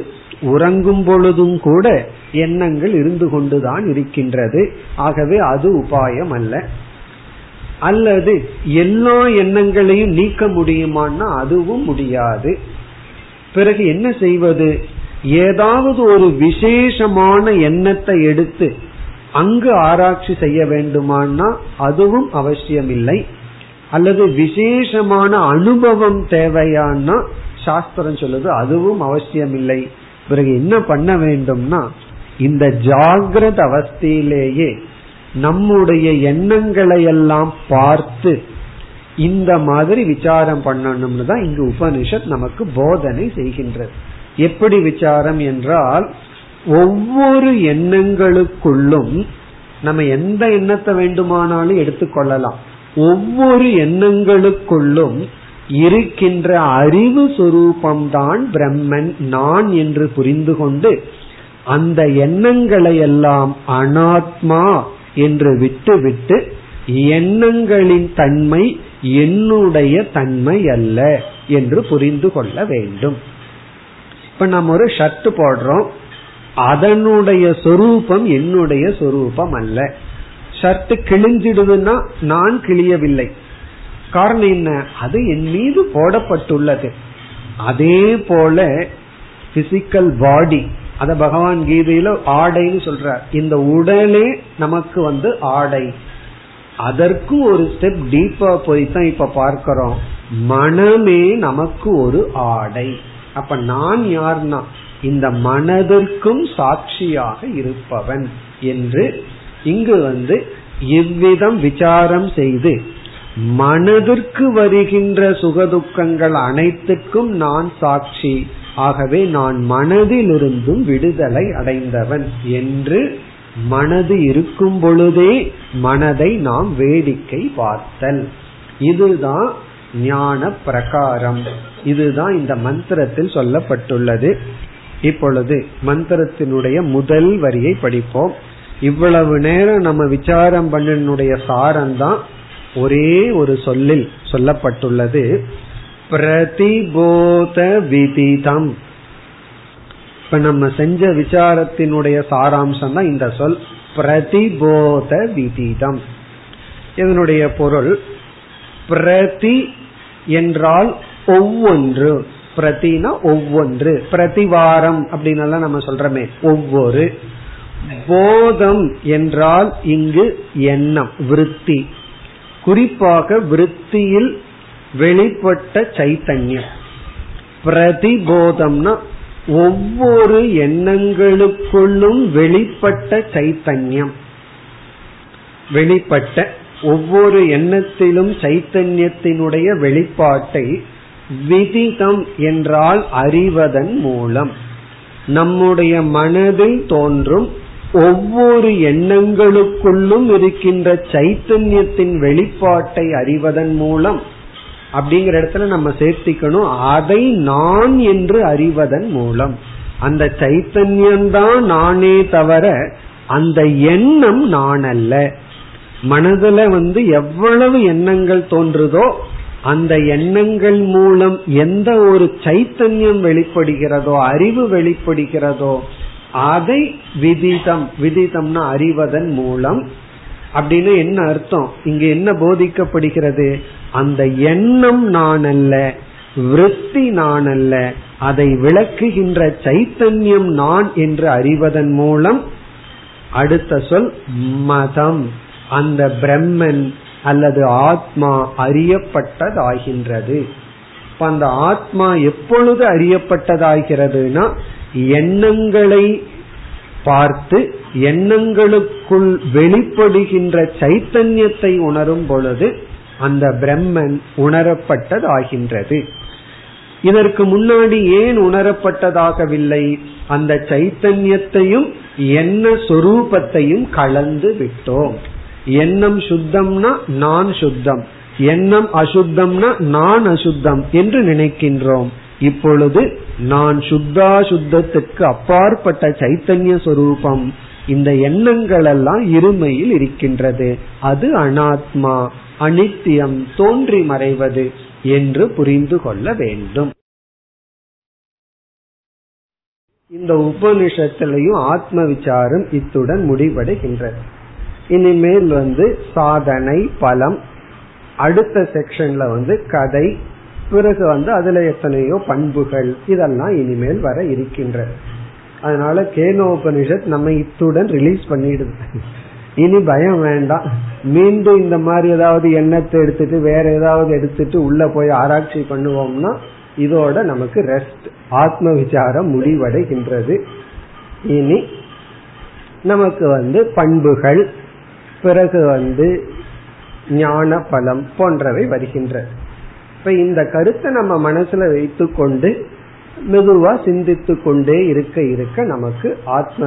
உறங்கும் பொழுதும் கூட எண்ணங்கள் இருந்து கொண்டுதான் இருக்கின்றது. ஆகவே அது உபாயம் அல்ல. அல்லது எல்லா எண்ணங்களையும் நீக்க முடியுமான்னா அதுவும் முடியாது. பிறகு என்ன செய்வது, ஏதாவது ஒரு விசேஷமான எண்ணத்தை எடுத்து அங்கு ஆராய்ச்சி செய்ய வேண்டுமானா அதுவும் அவசியமில்லை. அல்லது விசேஷமான அனுபவம் தேவையானா சாஸ்திரம் சொல்லுது அதுவும் அவசியமில்லை. பிறகு என்ன பண்ண வேண்டும்னா, இந்த ஜாகிரத அவஸ்தையிலேயே நம்முடைய எண்ணங்களை எல்லாம் பார்த்து இந்த மாதிரி விசாரம் பண்ணணும்னு தான் இங்கு உபனிஷத் நமக்கு போதனை செய்கின்றது. எப்படி விசாரம் என்றால், ஒவ்வொரு எண்ணங்களுக்குள்ளும் நம்ம எந்த எண்ணத்தை வேண்டுமானாலும் எடுத்துக்கொள்ளலாம், ஒவ்வொரு எண்ணங்களுக்குள்ளும் இருக்கின்ற அறிவு சுரூபம்தான் பிரம்மன், நான் என்று புரிந்து கொண்டு அந்த எண்ணங்களை எல்லாம் அனாத்மா என்று விட்டுவிட்டு எண்ணங்களின் தன்மை என்னுடைய தன்மை அல்ல என்று புரிந்து கொள்ள வேண்டும். இப்ப நம்ம ஒரு ஷர்ட் போடுறோம், அதனுடைய சொரூபம் என்னுடைய சொரூபம் அல்ல. ஷர்ட் கிழிஞ்சிடுதுன்னா நான் கிழியவில்லை, காரணம் என்ன, அது என் மீது போடப்பட்டுள்ளது. அதே போல பிசிக்கல் பாடி, அத பகவான் கீதையில ஆடைன்னு சொல்றார். இந்த உடலே நமக்கு வந்து ஆடை. அதற்கு ஒரு ஸ்டெப் டீப்பா போய்தான் இப்ப பார்க்கிறோம், மனமே நமக்கு ஒரு ஆடை. அப்ப நான் யார்னா இந்த மனதிற்கும் சாட்சியாக இருப்பவன் என்று இங்கு வந்து இவ்விதம் விசாரம் செய்து, மனதிற்கு வருகின்ற சுகதுக்கங்கள் அனைத்துக்கும் நான் சாட்சி, ஆகவே நான் மனதிலிருந்தும் விடுதலை அடைந்தவன் என்று மனது இருக்கும் பொழுதே மனதை நாம் வேடிக்கை பார்த்தல், இதுதான் ஞான பிரகாரம். இதுதான் இந்த மந்திரத்தில் சொல்லப்பட்டுள்ளது. இப்பொழுது மந்திரத்தினுடைய முதல் வரியை படிப்போம். இவ்வளவு நேரம் நம்ம விசாரம் பண்ணனுடைய சாரம்தான் ஒரே ஒரு சொல்லில் சொல்லப்பட்டுள்ளது, பிரதிபோத விதிதம். இப்ப நம்ம செஞ்ச விசாரத்தினுடைய சாராம்சம் தான் இந்த சொல் பிரதிபோத விதிதம். இதனுடைய பொருள், பிரதி என்றால் ஒவ்வொன்று, பிரதினா ஒவ்வொன்று, பிரதிவாரம் அப்படின்னால நம்ம சொல்றமே ஒவ்வொரு, போதம் என்றால் இங்கு எண்ணம் விருத்தி, குறிப்பாக விருத்தியில் வெளிப்பட்ட சைத்தன்யம். பிரதிபோதம்னா ஒவ்வொரு எண்ணங்களுக்குள்ளும் வெளிப்பட்ட சைத்தன்யம், வெளிப்பட்ட ஒவ்வொரு எண்ணத்திலும் சைத்தன்யத்தினுடைய வெளிப்பாட்டை விதிதம் என்றால் அறிவதன் மூலம். நம்முடைய மனதில் தோன்றும் ஒவ்வொரு எண்ணங்களுக்குள்ளும் இருக்கின்ற சைத்தன்யத்தின் வெளிப்பாட்டை அறிவதன் மூலம் அப்படிங்கிற இடத்துல நம்ம சேர்த்திக்கணும், அதை நான் என்று அறிவதன் மூலம். அந்த சைத்தன்யம்தான் நானே தவிர அந்த எண்ணம் நான் அல்ல. மனதுல வந்து எவ்வளவு எண்ணங்கள் தோன்றுதோ அந்த எண்ணங்கள் மூலம் எந்த ஒரு சைத்தன்யம் வெளிப்படுகிறதோ, அறிவு வெளிப்படுகிறதோ, அதை விதிதம், விதிதம்னா அறிவதன் மூலம். அப்படின்னு என்ன அர்த்தம், இங்க என்ன போதிக்கப்படுகிறது, அந்த எண்ணம் நான் அல்ல, விருத்தி நான் அல்ல, அதை விளக்குகின்ற சைத்தன்யம் நான் என்று அறிவதன் மூலம். அடுத்த சொல் மதம், அந்த பிரம்மன் அல்லது ஆத்மா அறியப்பட்டதாகின்றது. அந்த ஆத்மா எப்பொழுது அறியப்பட்டதாகிறதுனா, எண்ணங்களை பார்த்து எண்ணங்களுக்குள் வெளிப்படுகின்ற சைத்தன்யத்தை உணரும் பொழுது அந்த பிரம்மன் உணரப்பட்டதாகின்றது. இதற்கு முன்னாடி ஏன் உணரப்பட்டதாகவில்லை, அந்த சைத்தன்யத்தையும் எண்ண சொரூபத்தையும் கலந்து விட்டோம். எண்ணம் சுத்தம்னா நான் சுத்தம், எண்ணம் அசுத்தம்னா நான் அசுத்தம் என்று நினைக்கின்றோம். இப்பொழுது நான் சுத்தா சுத்தத்துக்கு அப்பாற்பட்ட சைத்தன்ய சொரூபம், இந்த எண்ணங்கள் எல்லாம் இருமையில் இருக்கின்றது, அது அனாத்மா, அனித்தியம், தோன்றி மறைவது என்று புரிந்து கொள்ள வேண்டும். இந்த உபநிஷத்திலையும் ஆத்ம விசாரம் இத்துடன் முடிவடைகின்றது. இனிமேல் வந்து சாதனை பலம், அடுத்த செக்ஷன்ல வந்து கதை, பிறகு அதுல எத்தனையோ பண்புகள் இதெல்லாம் இனிமேல் வர இருக்கின்ற. அதனால கேனோபனிஷத் நம்ம இத்துடன் ரிலீஸ் பண்ணிடுது. இனி பயம் வேண்டாம், மீண்டும் இந்த மாதிரி ஏதாவது எண்ணத்தை எடுத்துட்டு வேற ஏதாவது எடுத்துட்டு உள்ள போய் ஆராய்ச்சி பண்ணுவோம்னா இதோட நமக்கு ரெஸ்ட், ஆத்ம விசாரம் முடிவடைகின்றது. இனி நமக்கு பண்புகள், பிறகு ஞான பலம் போன்றவை வருகின்றது. இப்ப இந்த கருத்தை நம்ம மனசுல வைத்து கொண்டு மெதுவா சிந்தித்து கொண்டே இருக்க இருக்க நமக்கு ஆத்ம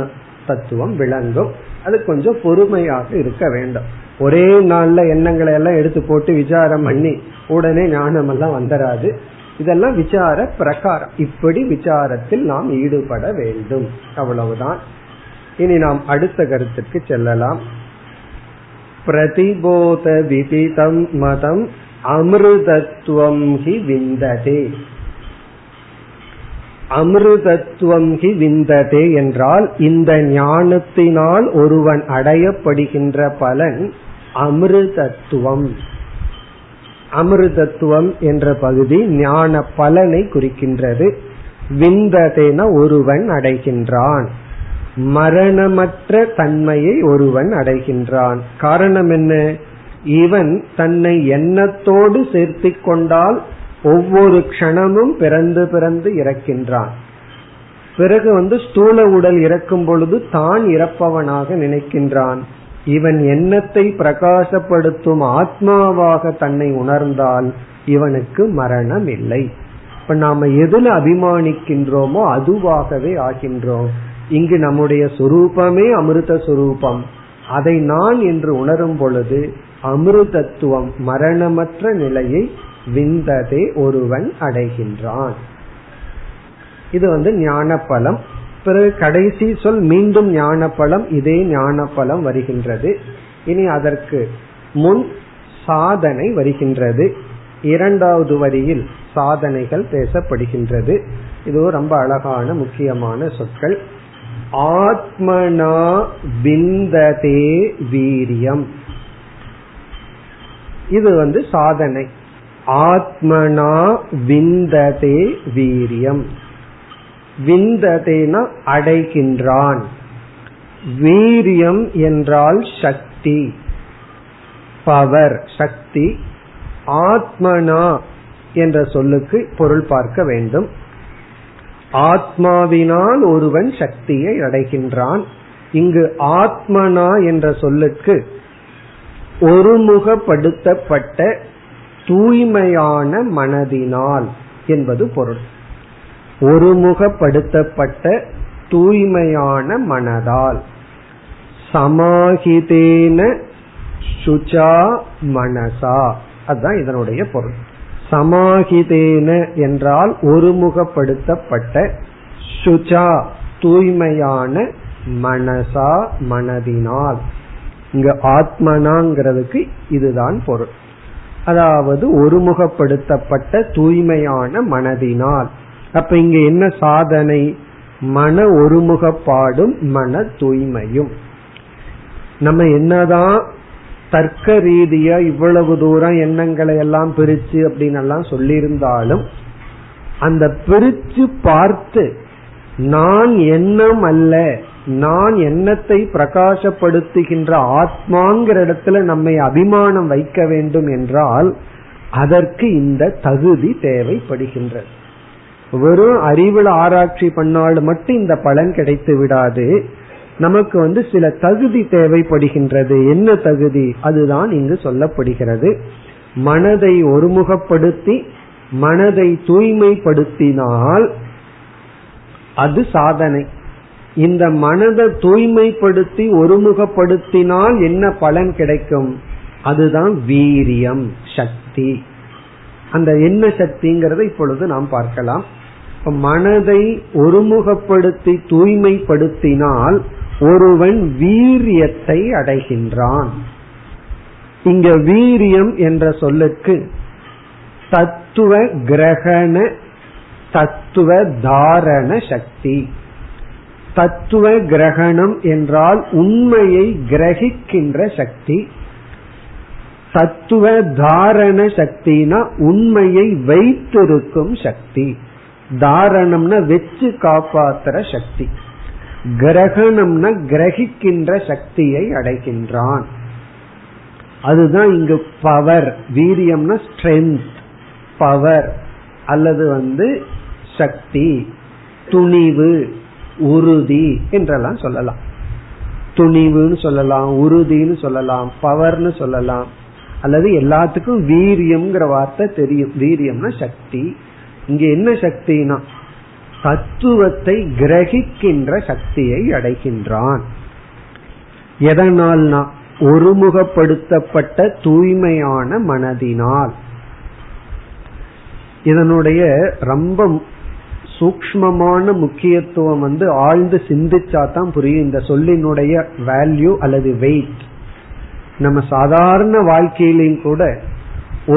தத்துவம் விளங்கும். அது கொஞ்சம் பொறுமையாக இருக்க வேண்டும். ஒரே நாள்ல எண்ணங்களை எல்லாம் எடுத்து போட்டு விசாரம் பண்ணி உடனே ஞானம் எல்லாம் வந்துடாது. இதெல்லாம் விசார பிரகாரம், இப்படி விசாரத்தில் நாம் ஈடுபட வேண்டும். அவ்வளவுதான். இனி நாம் அடுத்த கருத்துக்கு செல்லலாம். பிரதிபோத விதிதம் மதம் அமிர்தத்துவம் ஹி விந்ததே. அமிர்தத்துவம் ஹி விந்ததே என்றால் இந்த ஞானத்தினால் ஒருவன் அடையப்படுகின்ற பலன் அமிர்தத்துவம். அமிர்தத்துவம் என்ற பகுதி ஞான பலனை குறிக்கின்றது. விந்ததேன ஒருவன் அடைகின்றான், மரணமற்ற தன்மையை ஒருவன் அடைகின்றான். காரணம் என்ன? இவன் தன்னை எண்ணத்தோடு சேர்த்து கொண்டால் ஒவ்வொரு க்ஷணமும் பிறந்து பிறந்து இறக்கின்றான். பிறகு ஸ்தூல உடல் இறக்கும் பொழுது தான் இறப்பவனாக நினைக்கின்றான். இவன் எண்ணத்தை பிரகாசப்படுத்தும் ஆத்மாவாக தன்னை உணர்ந்தால் இவனுக்கு மரணம் இல்லை. இப்ப நாம எதுல அபிமானிக்கின்றோமோ அதுவாகவே ஆகின்றோம். இங்கு நம்முடைய சொரூபமே அமிர்த சொரூபம். அதை நான் என்று உணரும் பொழுது அமிர்தத்துவம், மரணமற்ற நிலையை விந்ததே ஒருவன் அடைகின்றான். இது ஞான பலம். பிறகு கடைசி சொல் மீண்டும் ஞான பலம். இதே ஞான பலம் வருகின்றது. இனி அதற்கு முன் சாதனை வருகின்றது. இரண்டாவது வரியில் சாதனைகள் பேசப்படுகின்றது. இது ரொம்ப அழகான முக்கியமான சொற்கள். ஆத்மனா விந்ததே வீரியம். இது சாதனை. ஆத்மனா விந்ததே வீரியம். விந்ததேனா அடைகின்றான், வீரியம் என்றால் சக்தி, பவர், சக்தி. ஆத்மனா என்ற சொல்லுக்கு பொருள் பார்க்க வேண்டும். ஆத்மாவினால் ஒருவன் சக்தியை அடைகின்றான். இங்கு ஆத்மனா என்ற சொல்லுக்கு ஒருமுகப்படுத்தப்பட்ட தூய்மையான மனதினால் என்பது பொருள். ஒருமுகப்படுத்தப்பட்ட தூய்மையான மனதால். சமாஹிதேன சுச்சா மனசா, அதுதான் இதனுடைய பொருள். சமாஹிதேன என்றால் ஒருமுகப்படுத்தப்பட்ட, சுச்சா தூய்மையான, மனசா மனதினால். இங்கு ஆத்மனாங்கிறதுக்கு இதுதான் பொருள். அதாவது ஒருமுகப்படுத்தப்பட்ட தூய்மையான மனதினால். அப்ப இங்க என்ன சாதனை? மன ஒருமுகப்பாடும் மன தூய்மையும். நம்ம என்னதான் தர்க்க ரீதியா இவ்வளவு தூரம் எண்ணங்களை எல்லாம் பிரிச்சு அப்படின்னு எல்லாம் சொல்லியிருந்தாலும் அந்த பிரிச்சு பார்த்து நான் எண்ணம் அல்ல, நான் எண்ணத்தை பிரகாசப்படுத்துகின்ற ஆத்மாங்கிற இடத்துல நம்மை அபிமானம் வைக்க வேண்டும் என்றால் அதற்கு இந்த தகுதி தேவைப்படுகின்றது. வெறும் அறிவுல ஆராய்ச்சி பண்ணாலும் மட்டும் இந்த பலன் கிடைத்து விடாது. நமக்கு சில தகுதி தேவைப்படுகின்றது. என்ன தகுதி? அதுதான் இங்கு சொல்லப்படுகிறது. மனதை ஒருமுகப்படுத்தி மனதை தூய்மைப்படுத்தினால் அது சாதனை. இந்த மனதை தூய்மைப்படுத்தி ஒருமுகப்படுத்தினால் என்ன பலன் கிடைக்கும்? அதுதான் வீரியம், சக்தி. அந்த என்ன சக்திங்கிறத இப்பொழுது நாம் பார்க்கலாம். மனதை ஒருமுகப்படுத்தி தூய்மைப்படுத்தினால் ஒருவன் வீரியத்தை அடைகின்றான். இங்க வீரியம் என்ற சொல்லுக்கு தத்துவ கிரகண, தத்துவ தாரண சக்தி. தத்துவ கிரகணம் என்றால் உண்மையை கிரகிக்கின்ற சக்தி. சத்துவ தாரண சக்தினா உண்மையை வைத்திருக்கும் சக்தி. தாரணம்னா வெச்சு காப்பாற்றுற சக்தி. கிரகணம்னா கிரகிக்கின்ற சக்தியை அடைகின்றான். அதுதான் இங்கு பவர். வீரியம்னா ஸ்ட்ரென்த், பவர் அல்லது சக்தி, துணிவு, உறுதி என்றெல்லாம் சொல்லலாம். துணிவுன்னு சொல்லலாம், உறுதின்னு சொல்லலாம், பவர்னு சொல்லலாம். அல்லது எல்லாத்துக்கும் வீரியம்ங்கிற வார்த்தை தெரியும். வீரியம்னா சக்தி. இங்க என்ன சக்தினா தத்துவத்தை கிரகிக்கின்ற சக்தியை அடைகின்றான். எதனால்னா ஒருமுகப்படுத்தப்பட்ட தூய்மையான மனதினால். இதனுடைய ரொம்ப சூக்ஷ்மமான முக்கியத்துவம் ஆழ்ந்து சிந்திச்சா தான் புரியும் இந்த சொல்லினுடைய வேல்யூ அல்லது வெயிட். நம்ம சாதாரண வாழ்க்கையிலையும் கூட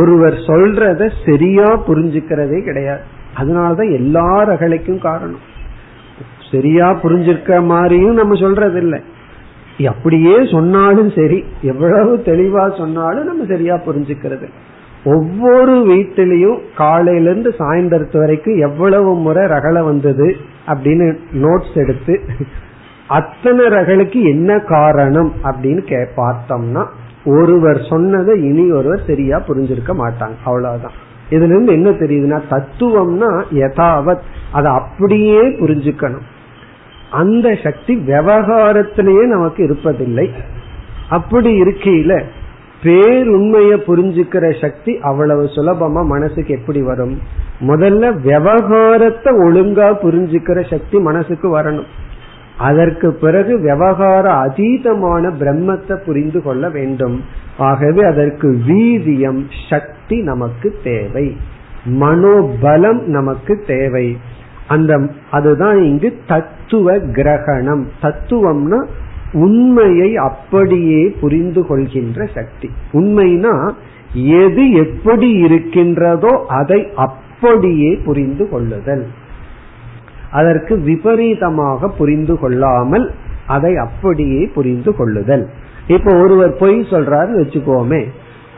ஒருவர் சொல்றத சரியா புரிஞ்சுக்கிறதே கிடையாது. அதனாலதான் எல்லா ரகளைக்கும் காரணம். சரியா புரிஞ்சிருக்க மாதிரியும் நம்ம சொல்றது இல்லை. அப்படியே சொன்னாலும் சரி, எவ்வளவு தெளிவா சொன்னாலும் நம்ம சரியா புரிஞ்சுக்கிறது. ஒவ்வொரு வீட்டிலையும் காலையில இருந்து சாயந்தரத்து வரைக்கும் எவ்வளவு முறை ரகளை வந்தது அப்படின்னு நோட்ஸ் எடுத்து அத்தனை ரகளுக்கு என்ன காரணம் அப்படின்னு பார்த்தோம்னா ஒருவர் சொன்னதை இனி ஒருவர் சரியா புரிஞ்சிருக்க மாட்டாங்க. அவ்வளவுதான். இதுல இருந்து என்ன தெரியுதுன்னா தத்துவம்னா யதாவத், அதை அப்படியே புரிஞ்சுக்கணும். அந்த சக்தி விவகாரத்திலேயே நமக்கு இருப்பதில்லை. அப்படி இருக்கையில பேருண்மையை புரிஞ்சுக்கிற சக்தி அவ்வளவு சுலபமா மனசுக்கு எப்படி வரும்? முதல்ல விவகாரத்தை ஒழுங்கா புரிஞ்சுக்கிற சக்தி மனசுக்கு வரணும். அதற்கு பிறகு விவகார அதீதமான பிரம்மத்தை புரிந்து கொள்ள வேண்டும். ஆகவே அதற்கு வீரியம் சக்தி நமக்கு தேவை, மனோபலம் நமக்கு தேவை. அதுதான் இங்கு தத்துவ கிரகணம். தத்துவம்னா உண்மையை அப்படியே புரிந்து கொள்கின்ற சக்தி. உண்மைனா எது எப்படி இருக்கின்றதோ அதை அப்படியே புரிந்து கொள்ளுதல். அதற்கு விபரீதமாக புரிந்து கொள்ளாமல் அதை அப்படியே புரிந்து கொள்ளுதல். இப்ப ஒருவர் பொய் சொல்றாருன்னு வச்சுக்கோமே,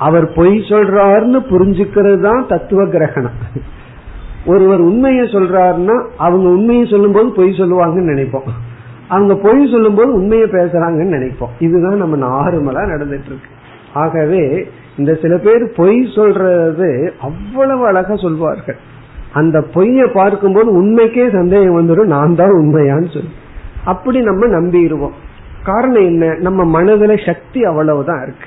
அவர் பொய் சொல்றாருன்னு புரிஞ்சுக்கிறது தான் தத்துவ கிரகணம். ஒருவர் உண்மையை சொல்றாருன்னா அவங்க உண்மையை சொல்லும் போது பொய் சொல்லுவாங்கன்னு நினைப்போம், அவங்க பொய் சொல்லும் போது உண்மையை பேசுறாங்கன்னு நினைப்போம். இதுதான் நம்ம நார்மலா நடந்துட்டு இருக்கு. ஆகவே இந்த சில பேர் பொய் சொல்றது அவ்வளவு அழகா சொல்வார்கள், அந்த பொய்ய பார்க்கும்போது உண்மைக்கே சந்தேகம் வந்துடும், நான் தான் உண்மையான்னு சொல்லி அப்படி நம்ம நம்பிடுவோம். காரணம் என்ன? நம்ம மனதுல சக்தி அவ்வளவுதான் இருக்கு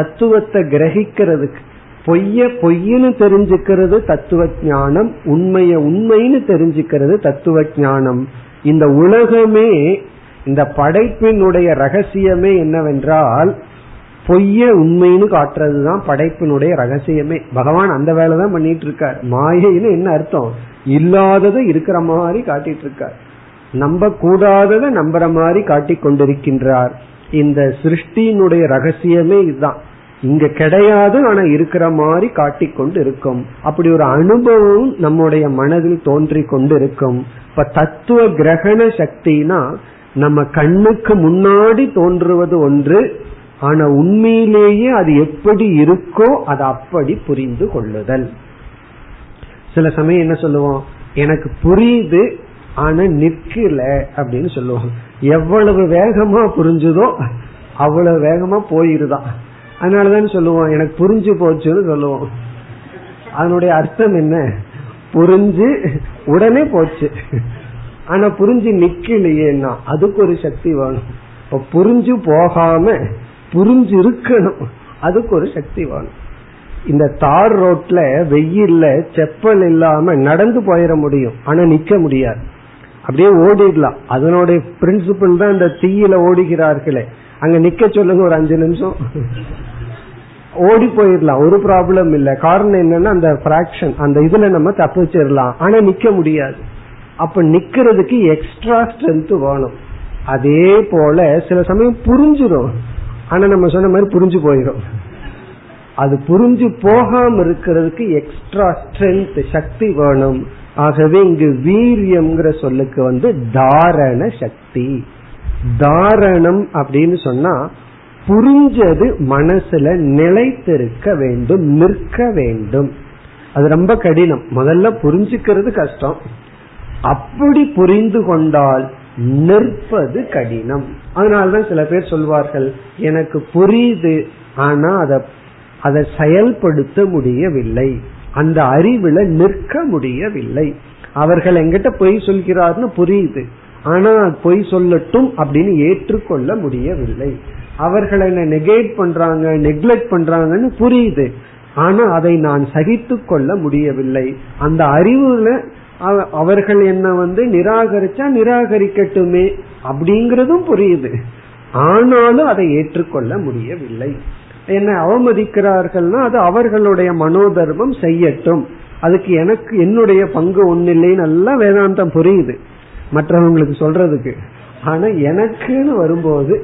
தத்துவத்தை கிரகிக்கிறதுக்கு. பொய்ய பொய்ன்னு தெரிஞ்சுக்கிறது தத்துவ ஞானம், உண்மைய உண்மைன்னு தெரிஞ்சுக்கிறது தத்துவ ஞானம். இந்த உலகமே, இந்த படைப்பினுடைய ரகசியமே என்னவென்றால் பொய்ய உண்மைன்னு காட்டுறதுதான் படைப்பினுடைய ரகசியமே. பகவான் அந்த வேலைதான் பண்ணிட்டு இருக்கார். மாயைன்னு என்ன அர்த்தம்? இல்லாதது இருக்கிற மாதிரி காட்டிட்டு இருக்கார், நம்ப கூடாததை நம்புற மாதிரி காட்டி கொண்டிருக்கின்றார். இந்த சிருஷ்டியினுடைய ரகசியமே இதுதான். இங்க கிடையாது, ஆனா இருக்கிற மாதிரி காட்டி கொண்டு இருக்கும். அப்படி ஒரு அனுபவம் நம்முடைய மனதில் தோன்றி கொண்டு இருக்கும். இப்ப தத்துவ கிரகண சக்தினா நம்ம கண்ணுக்கு முன்னாடி தோன்றுவது ஒன்று, ஆனா உண்மையிலேயே அது எப்படி இருக்கோ அதை அப்படி புரிந்து கொள்ளுதல். சில சமயம் என்ன சொல்லுவோம், எனக்கு புரியுது ஆனா நிற்கல அப்படின்னு சொல்லுவோம். எவ்வளவு வேகமா புரிஞ்சுதோ அவ்வளவு வேகமா போயிருதான். அதனாலதான் சொல்லுவோம் எனக்கு புரிஞ்சு போச்சுன்னு சொல்லுவோம். அதனுடைய அர்த்தம் என்ன? புரிஞ்சு உடனே போச்சு. ஆனா புரிஞ்சு நிக்கலையேன்னா அதுக்கு ஒரு சக்தி வேணும். இப்ப புரிஞ்சு போகாம புரிஞ்சு இருக்கணும், அதுக்கு ஒரு சக்தி வேணும். இந்த தார் ரோட்ல வெயில்ல செப்பல் இல்லாம நடந்து போயிட முடியும், ஆனா நிக்க முடியாது. அப்படியே ஓடிடலாம். அதனுடைய பிரின்சிபிள் தான் இந்த தீயில ஓடுகிறார்களே, அங்க நிக்க சொல்லுங்க ஒரு 5 நிமிஷம், ஓடி போயிடலாம், ஒரு ப்ராப்ளம் இல்ல. காரணம் என்னன்னா அந்த பிராக்ஷன், அந்த இதுல நம்ம தப்பிச்சிடலாம். ஆனா நிக்க முடியாது. அப்ப நிக்கிறதுக்கு எக்ஸ்ட்ரா ஸ்ட்ரென்த் வேணும். அதே போல சில சமயம் புரிஞ்சிடும், ஆனா நம்ம சொன்ன மாதிரி புரிஞ்சு போயிடும். அது புரிஞ்சு போகாம இருக்கிறதுக்கு எக்ஸ்ட்ரா ஸ்ட்ரென்த் சக்தி வேணும். ஆகவே இங்கு வீரியம்ங்கிற சொல்லுக்கு தாரண சக்தி. தாரணம் அப்படின்னு சொன்னா புரிஞ்சது மனசுல நிலைத்திருக்க வேண்டும், நிற்க வேண்டும். அது ரொம்ப கடினம், முதல்ல புரிஞ்சுக்கிறது கஷ்டம். அப்படி புரிந்து கொண்டால் நிற்பது கடினம். அதனால்தான் சில பேர் சொல்வார்கள், எனக்கு புரியுது ஆனா அதை செயல்படுத்த முடியவில்லை, அந்த அறிவுல நிற்க முடியவில்லை. அவர்கள் எங்கிட்ட பொய் சொல்கிறார்னு புரியுது, ஆனா பொய் சொல்லட்டும் அப்படின்னு ஏற்றுக்கொள்ள முடியவில்லை. அவர்கள் என்ன நெகேட் பண்றாங்க, நெக்லெக்ட் பண்றாங்கன்னு புரியுது, ஆனா அதை நான் சகித்து கொள்ள முடியவில்லை. அந்த அறிவுல அவர்கள் என்ன நிராகரிச்சா நிராகரிக்கட்டுமே அப்படிங்கறதும் புரியுது, ஆனாலும் அதை ஏற்றுக்கொள்ள முடியவில்லை. என்ன அவமதிக்கிறார்கள்னா அது அவர்களுடைய மனோதர்மம், செய்யட்டும், அதுக்கு எனக்கு என்னுடைய பங்கு ஒன்னு இல்லைன்னு நல்லா வேதாந்தம் புரியுது மற்றவங்களுக்கு சொல்றதுக்கு. ஆனா எனக்குன்னு வரும்போது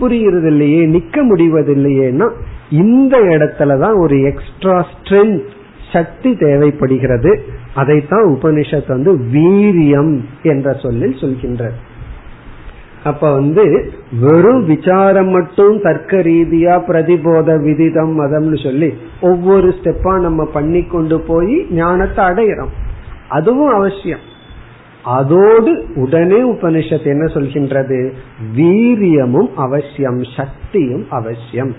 புரியுறது இல்லையே, நிக்க முடிவதில்லையேன்னா இந்த இடத்துலதான் ஒரு எக்ஸ்ட்ரா ஸ்ட்ரென்த், சக்தி தேவைப்படுகிறது. அதைத்தான் உபனிஷத் வீரியம் என்ற சொல்லில் சொல்கின்ற. அப்ப வெறும் விசாரம் மட்டும் தர்க்க ரீதியா பிரதிபோத விதிதம் மதம்னு சொல்லி ஒவ்வொரு ஸ்டெப்பா நம்ம பண்ணி கொண்டு போய் ஞானத்தை அடையிறோம், அதுவும் அவசியம். அதோடு உடனே உபனிஷத் என்ன சொல்கின்றது, வீரியமும் அவசியம், சக்தியும் அவசியம்.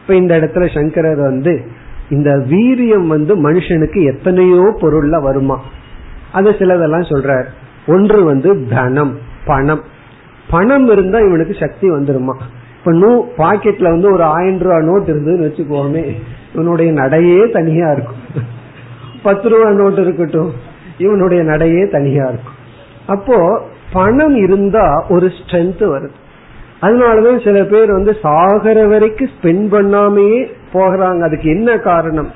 இப்ப இந்த இடத்துல சங்கரர் இந்த வீரியம் மனுஷனுக்கு எத்தனையோ பொருள்ல வருமா, அது சிலதெல்லாம் சொல்றார். ஒன்று தனம், பணம். பணம் இருந்தா இவனுக்கு சக்தி வந்துருமா. இப்ப பாக்கெட்ல ஒரு 1000 ரூபா நோட் இருந்ததுன்னு வச்சுக்கோமே, இவனுடைய நடையே தனியா இருக்கும். 10 ரூபா நோட் இருக்கட்டும், இவனுடைய நடையே தனியா இருக்கும். அப்போ பணம் இருந்தா ஒரு ஸ்ட்ரென்த் வருது. அதனாலதான் சில பேர் சாகர வரைக்கும் ஸ்பெண்ட் பண்ணாமையே போகிறாங்க. அதுக்கு என்ன காரணம்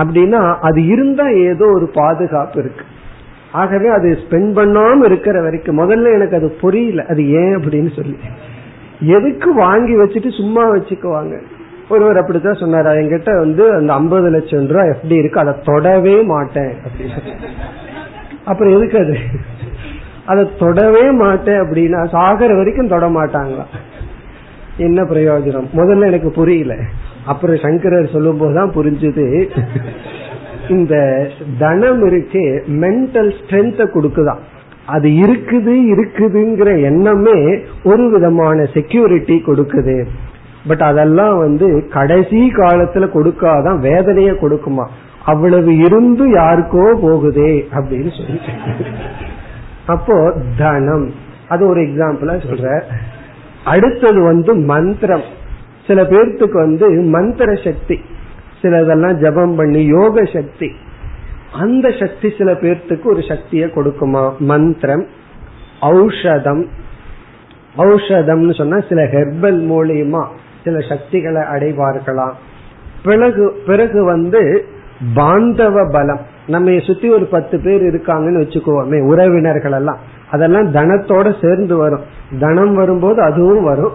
அப்படின்னா, அது இருந்தா ஏதோ ஒரு பாதுகாப்பு இருக்கு. ஆகவே அது ஸ்பெண்ட் பண்ணாம இருக்கிற வரைக்கும், முதல்ல எனக்கு அது புரியல, அது ஏன் அப்படின்னு சொல்லி எதுக்கு வாங்கி வச்சுட்டு சும்மா வச்சுக்குவாங்க. ஒருவர் அப்படித்தான் சொன்னார், என்கிட்ட அந்த 50 லட்சம் ரூபாய் எப்படி இருக்கு, அதை தொடவே மாட்டேன் அப்படின்னு சொல்லி. அப்புறம் எதுக்கு அது, அதை தொடவே மாட்டேன் அப்படின்னா சாகர வரைக்கும் தொட மாட்டாங்களா, என்ன பிரயோஜனம்? முதல்ல எனக்கு புரியல. அப்புறம் சங்கரர் சொல்லும் போதுதான் புரிஞ்சது, இந்த தனம் இருக்கு மென்டல் ஸ்ட்ரென்த்தை கொடுக்குதான். அது இருக்குதுங்கிற எண்ணமே ஒரு விதமான செக்யூரிட்டி கொடுக்குது. பட் அதெல்லாம் கடைசி காலத்துல கொடுக்காதான், வேதனைய கொடுக்குமா, அவ்வளவு இருந்து யாருக்கோ போகுதே அப்படின்னு சொல்லி. அப்போ தனம் அது ஒரு எக்ஸாம்பிளா சொல்ற. அடுத்தது மந்திரம். சில பேர்த்துக்கு மந்திர சக்தி, சிலதெல்லாம் ஜபம் பண்ணி யோக சக்தி, அந்த சக்தி சில பேர்த்துக்கு ஒரு சக்தியை கொடுக்குமா. மந்திரம், ஔஷதம். ஔஷதம்னு சொன்னா சில ஹெர்பல் மூலியமா சில சக்திகளை அடைவார்களாம். பிறகு பாந்தவ பலம். நம்ம சுத்தி ஒரு 10 பேர் இருக்காங்கன்னு வச்சுக்கோமே, உறவினர்கள் எல்லாம், அதெல்லாம் தனத்தோட சேர்ந்து வரும். தனம் வரும்போது அதுவும் வரும்,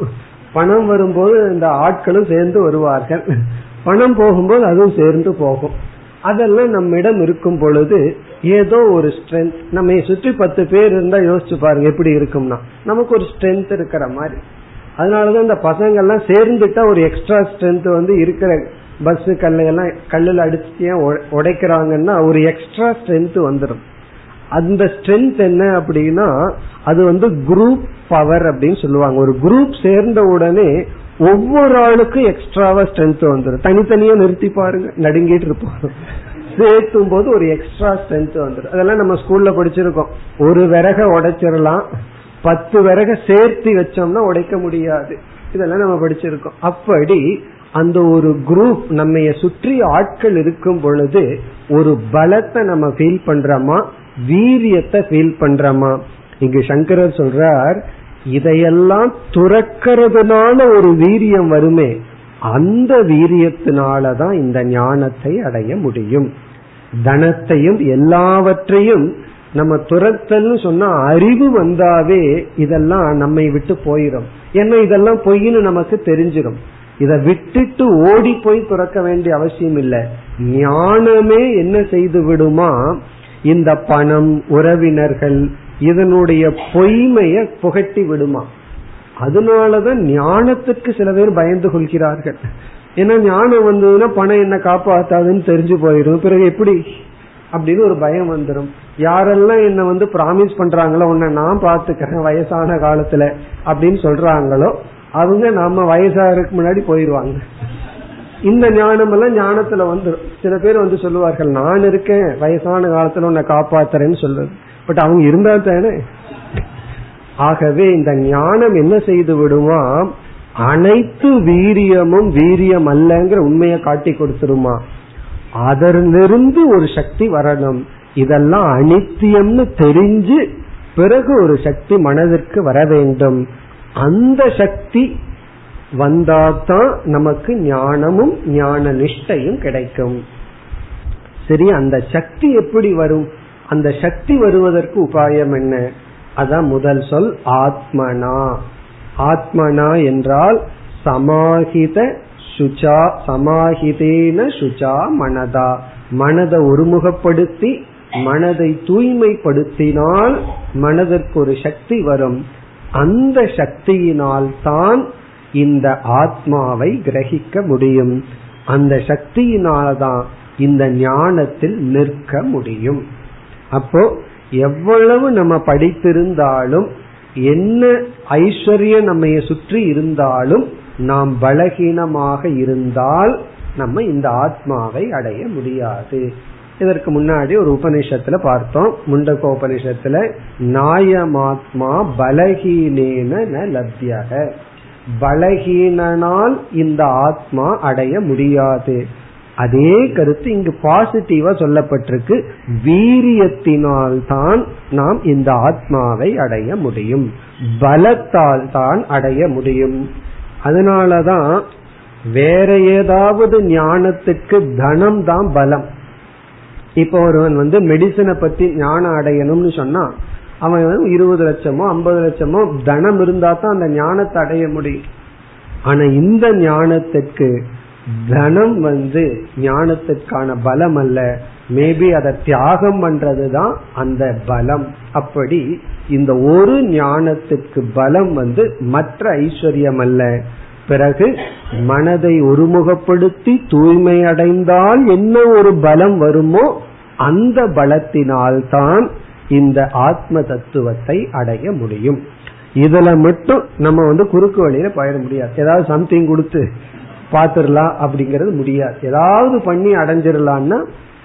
பணம் வரும்போது இந்த ஆட்களும் சேர்ந்து வருவார்கள், பணம் போகும்போது அதுவும் சேர்ந்து போகும். அதெல்லாம் நம்மிடம் இருக்கும் பொழுது ஏதோ ஒரு ஸ்ட்ரென்த். நம்ம சுற்றி 10 பேர் இருந்தா யோசிச்சு பாருங்க எப்படி இருக்கும்னா, நமக்கு ஒரு ஸ்ட்ரென்த் இருக்கிற மாதிரி. அதனாலதான் இந்த பசங்க எல்லாம் சேர்ந்துட்டா ஒரு எக்ஸ்ட்ரா ஸ்ட்ரென்த் இருக்கிற பஸ் கல்லையெல்லாம் கல்லுல அடிச்சு உடைக்கிறாங்கன்னா ஒரு எக்ஸ்ட்ரா ஸ்ட்ரென்த் வந்துடும். அந்த ஸ்ட்ரென்த் என்ன அப்படின்னா, அது குரூப் பவர் அப்படின்னு சொல்லுவாங்க. ஒரு குரூப் சேர்ந்த உடனே ஒவ்வொரு ஆளுக்கும் எக்ஸ்ட்ராவா ஸ்ட்ரென்த் வந்துடும். தனித்தனியா நிறுத்தி பாருங்க, நடுங்கிட்டு இருப்போம். சேர்த்தும் போது ஒரு எக்ஸ்ட்ரா ஸ்ட்ரென்த் வந்துடும். அதெல்லாம் நம்ம ஸ்கூல்ல படிச்சிருக்கோம். ஒரு விறக உடைச்சிடலாம், 10 விறக சேர்த்து வச்சோம்னா உடைக்க முடியாது. இதெல்லாம் நம்ம படிச்சிருக்கோம். அப்படி அந்த ஒரு குரூப், நம்ம சுற்றி ஆட்கள் இருக்கும் பொழுது ஒரு பலத்தை நம்ம ஃபீல் பண்றோமா, வீரியத்தை ஃபீல் பண்றோமா. இங்கு சங்கரர் சொல்றார், இதையெல்லாம் துறக்கிறதுனால ஒரு வீரியம் வருமே, அந்த வீரியத்தினாலதான் இந்த ஞானத்தை அடைய முடியும். தனத்தையும் எல்லாவற்றையும் நம்ம துறத்தல்னு சொன்னா அறிவு வந்தாவே இதெல்லாம் நம்மை விட்டு போயிடும். ஏன்னா இதெல்லாம் பொய்ன்னு நமக்கு தெரிஞ்சிடும். இதை விட்டுட்டு ஓடி போய் துறக்க வேண்டிய அவசியம் இல்லை. ஞானமே என்ன செய்து விடுமா, இந்த பணம், உறவினர்கள், இதனுடைய பொய்மையை புகட்டி விடுமா. அதனாலதான் ஞானத்திற்கு சில பேர் பயந்து கொள்கிறார்கள். ஏன்னா ஞானம் வந்ததுன்னா பணம் என்ன காப்பாத்தாதுன்னு தெரிஞ்சு போயிடும், பிறகு எப்படி அப்படின்னு ஒரு பயம் வந்துடும். யாரெல்லாம் என்ன வந்து பிராமிஸ் பண்றாங்களோ உன்ன நான் பாத்துக்கிறேன் வயசான காலத்துல அப்படின்னு சொல்றாங்களோ அவங்க நம்ம வயசாருக்கு முன்னாடி போயிருவாங்க. இந்த ஞானம் எல்லாம் ஞானத்துல வந்துடும். சில பேர் வந்து சொல்லுவார்கள் நான் இருக்கேன் வயசான காலத்துல உன்னை காப்பாத்துறேன்னு சொல்றது, பட் அவங்க இருந்தா தானே. ஆகவே இந்த ஞானம் என்ன செய்து விடுமா, அனைத்து வீரியமும் வீரியம் அல்லங்கிற உண்மையை காட்டி கொடுத்துருமா. அதனிருந்து ஒரு சக்தி வரணும். இதெல்லாம் அனித்தியம்னு தெரிஞ்சு பிறகு ஒரு சக்தி மனதிற்கு வர வேண்டும். அந்த சக்தி வந்தாதான் நமக்கு ஞானமும் ஞான நிஷ்டையும் கிடைக்கும். சரி, அந்த சக்தி எப்படி வரும், அந்த சக்தி வருவதற்கு உபாயம் என்ன? அதான் முதல் சொல் ஆத்மனா. ஆத்மனா என்றால் சமாஹித சுச்சா, சமாஹிதேன சுச்சா மனதா. மனதை ஒருமுகப்படுத்தி மனதை தூய்மைப்படுத்தினால் மனதிற்கு ஒரு சக்தி வரும். அந்த சக்தியினால் தான் இந்த ஆத்மாவை கிரகிக்க முடியும். அந்த சக்தியினால்தான் இந்த ஞானத்தில் நிற்க முடியும். அப்போ எவ்வளவு நம்ம படித்திருந்தாலும் என்ன ஐஸ்வர்யம் நம்ம சுற்றி இருந்தாலும் நாம் பலகீனமாக இருந்தால் நம்ம இந்த ஆத்மாவை அடைய முடியாது. இதற்கு முன்னாடி ஒரு உபநிஷத்துல பார்த்தோம், முண்டக உபநிஷத்துல, நாயமாத்மா பலஹீனேன ந லப்யஹ, பலஹீனால் இந்த ஆத்மா அடைய முடியாது. அதே கருத்து இங்கு பாசிட்டிவா சொல்லப்பட்டிருக்கு, வீரியத்தினால் தான் நாம் இந்த ஆத்மாவை அடைய முடியும், பலத்தால் தான் அடைய முடியும். அதனாலதான் வேற ஏதாவது ஞானத்துக்கு தனம் தான் பலம். இப்ப ஒருவன் வந்து மெடிசனை பத்தி ஞானம் அடையணும்னு சொன்னா அவன் 20 லட்சமோ 50 லட்சமோ தனம் இருந்தா தான் அந்த ஞானத்தை அடைய முடியும். ஆனா இந்த ஞானத்துக்கு தனம் வந்து ஞானத்துக்கான பலம் அல்ல, மேபி அதை தியாகம் பண்றதுதான் அந்த பலம். அப்படி இந்த ஒரு ஞானத்துக்கு பலம் வந்து மற்ற ஐஸ்வர்யம் அல்ல. பிறகு மனதை ஒருமுகப்படுத்தி தூய்மை அடைந்தால் என்ன ஒரு பலம் வருமோ அந்த பலத்தினால்தான் இந்த ஆத்ம தத்துவத்தை அடைய முடியும். இதுல மட்டும் நம்ம வந்து குறுக்கு வழியில பயிர முடியாது. ஏதாவது சம்திங் கொடுத்து பாத்துடலாம் அப்படிங்கறது முடியாது. ஏதாவது பண்ணி அடைஞ்சிடலாம்னா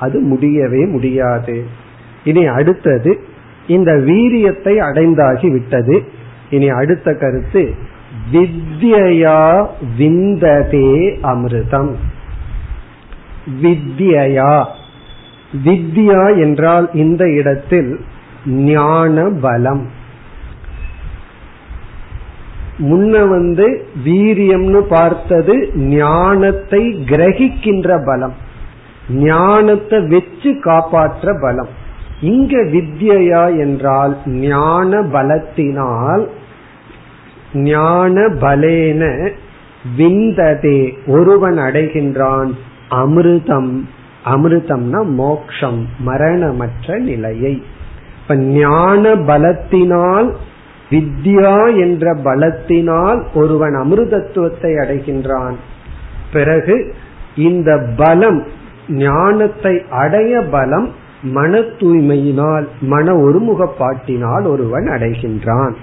அது முடியவே முடியாது. இனி அடுத்தது, இந்த வீரியத்தை அடைந்தாகி விட்டது. இனி அடுத்த கருத்து, வித்யா விந்ததே அமிர்தம். வித்யா, வித்யா என்றால் இந்த இடத்தில் ஞான பலம். முன்ன வந்து வீரியம்னு பார்த்தது ஞானத்தை கிரகிக்கின்ற பலம், ஞானத்தை வெச்சு காப்பாற்ற பலம். இங்க வித்யா என்றால் ஞான பலத்தினால், ஞான பலேன விந்ததே ஒருவன் அடைகின்றான் அமிர்தம். அமிர்தம்னா மோக்ஷம், மரணமற்ற நிலையை. இப்ப ஞான பலத்தினால், வித்யா என்ற பலத்தினால் ஒருவன் அமிர்தத்துவத்தை அடைகின்றான். பிறகு இந்த பலம், ஞானத்தை அடைய பலம் மன தூய்மையினால், மன ஒருமுகப்பாட்டினால் ஒருவன் அடைகின்றான்.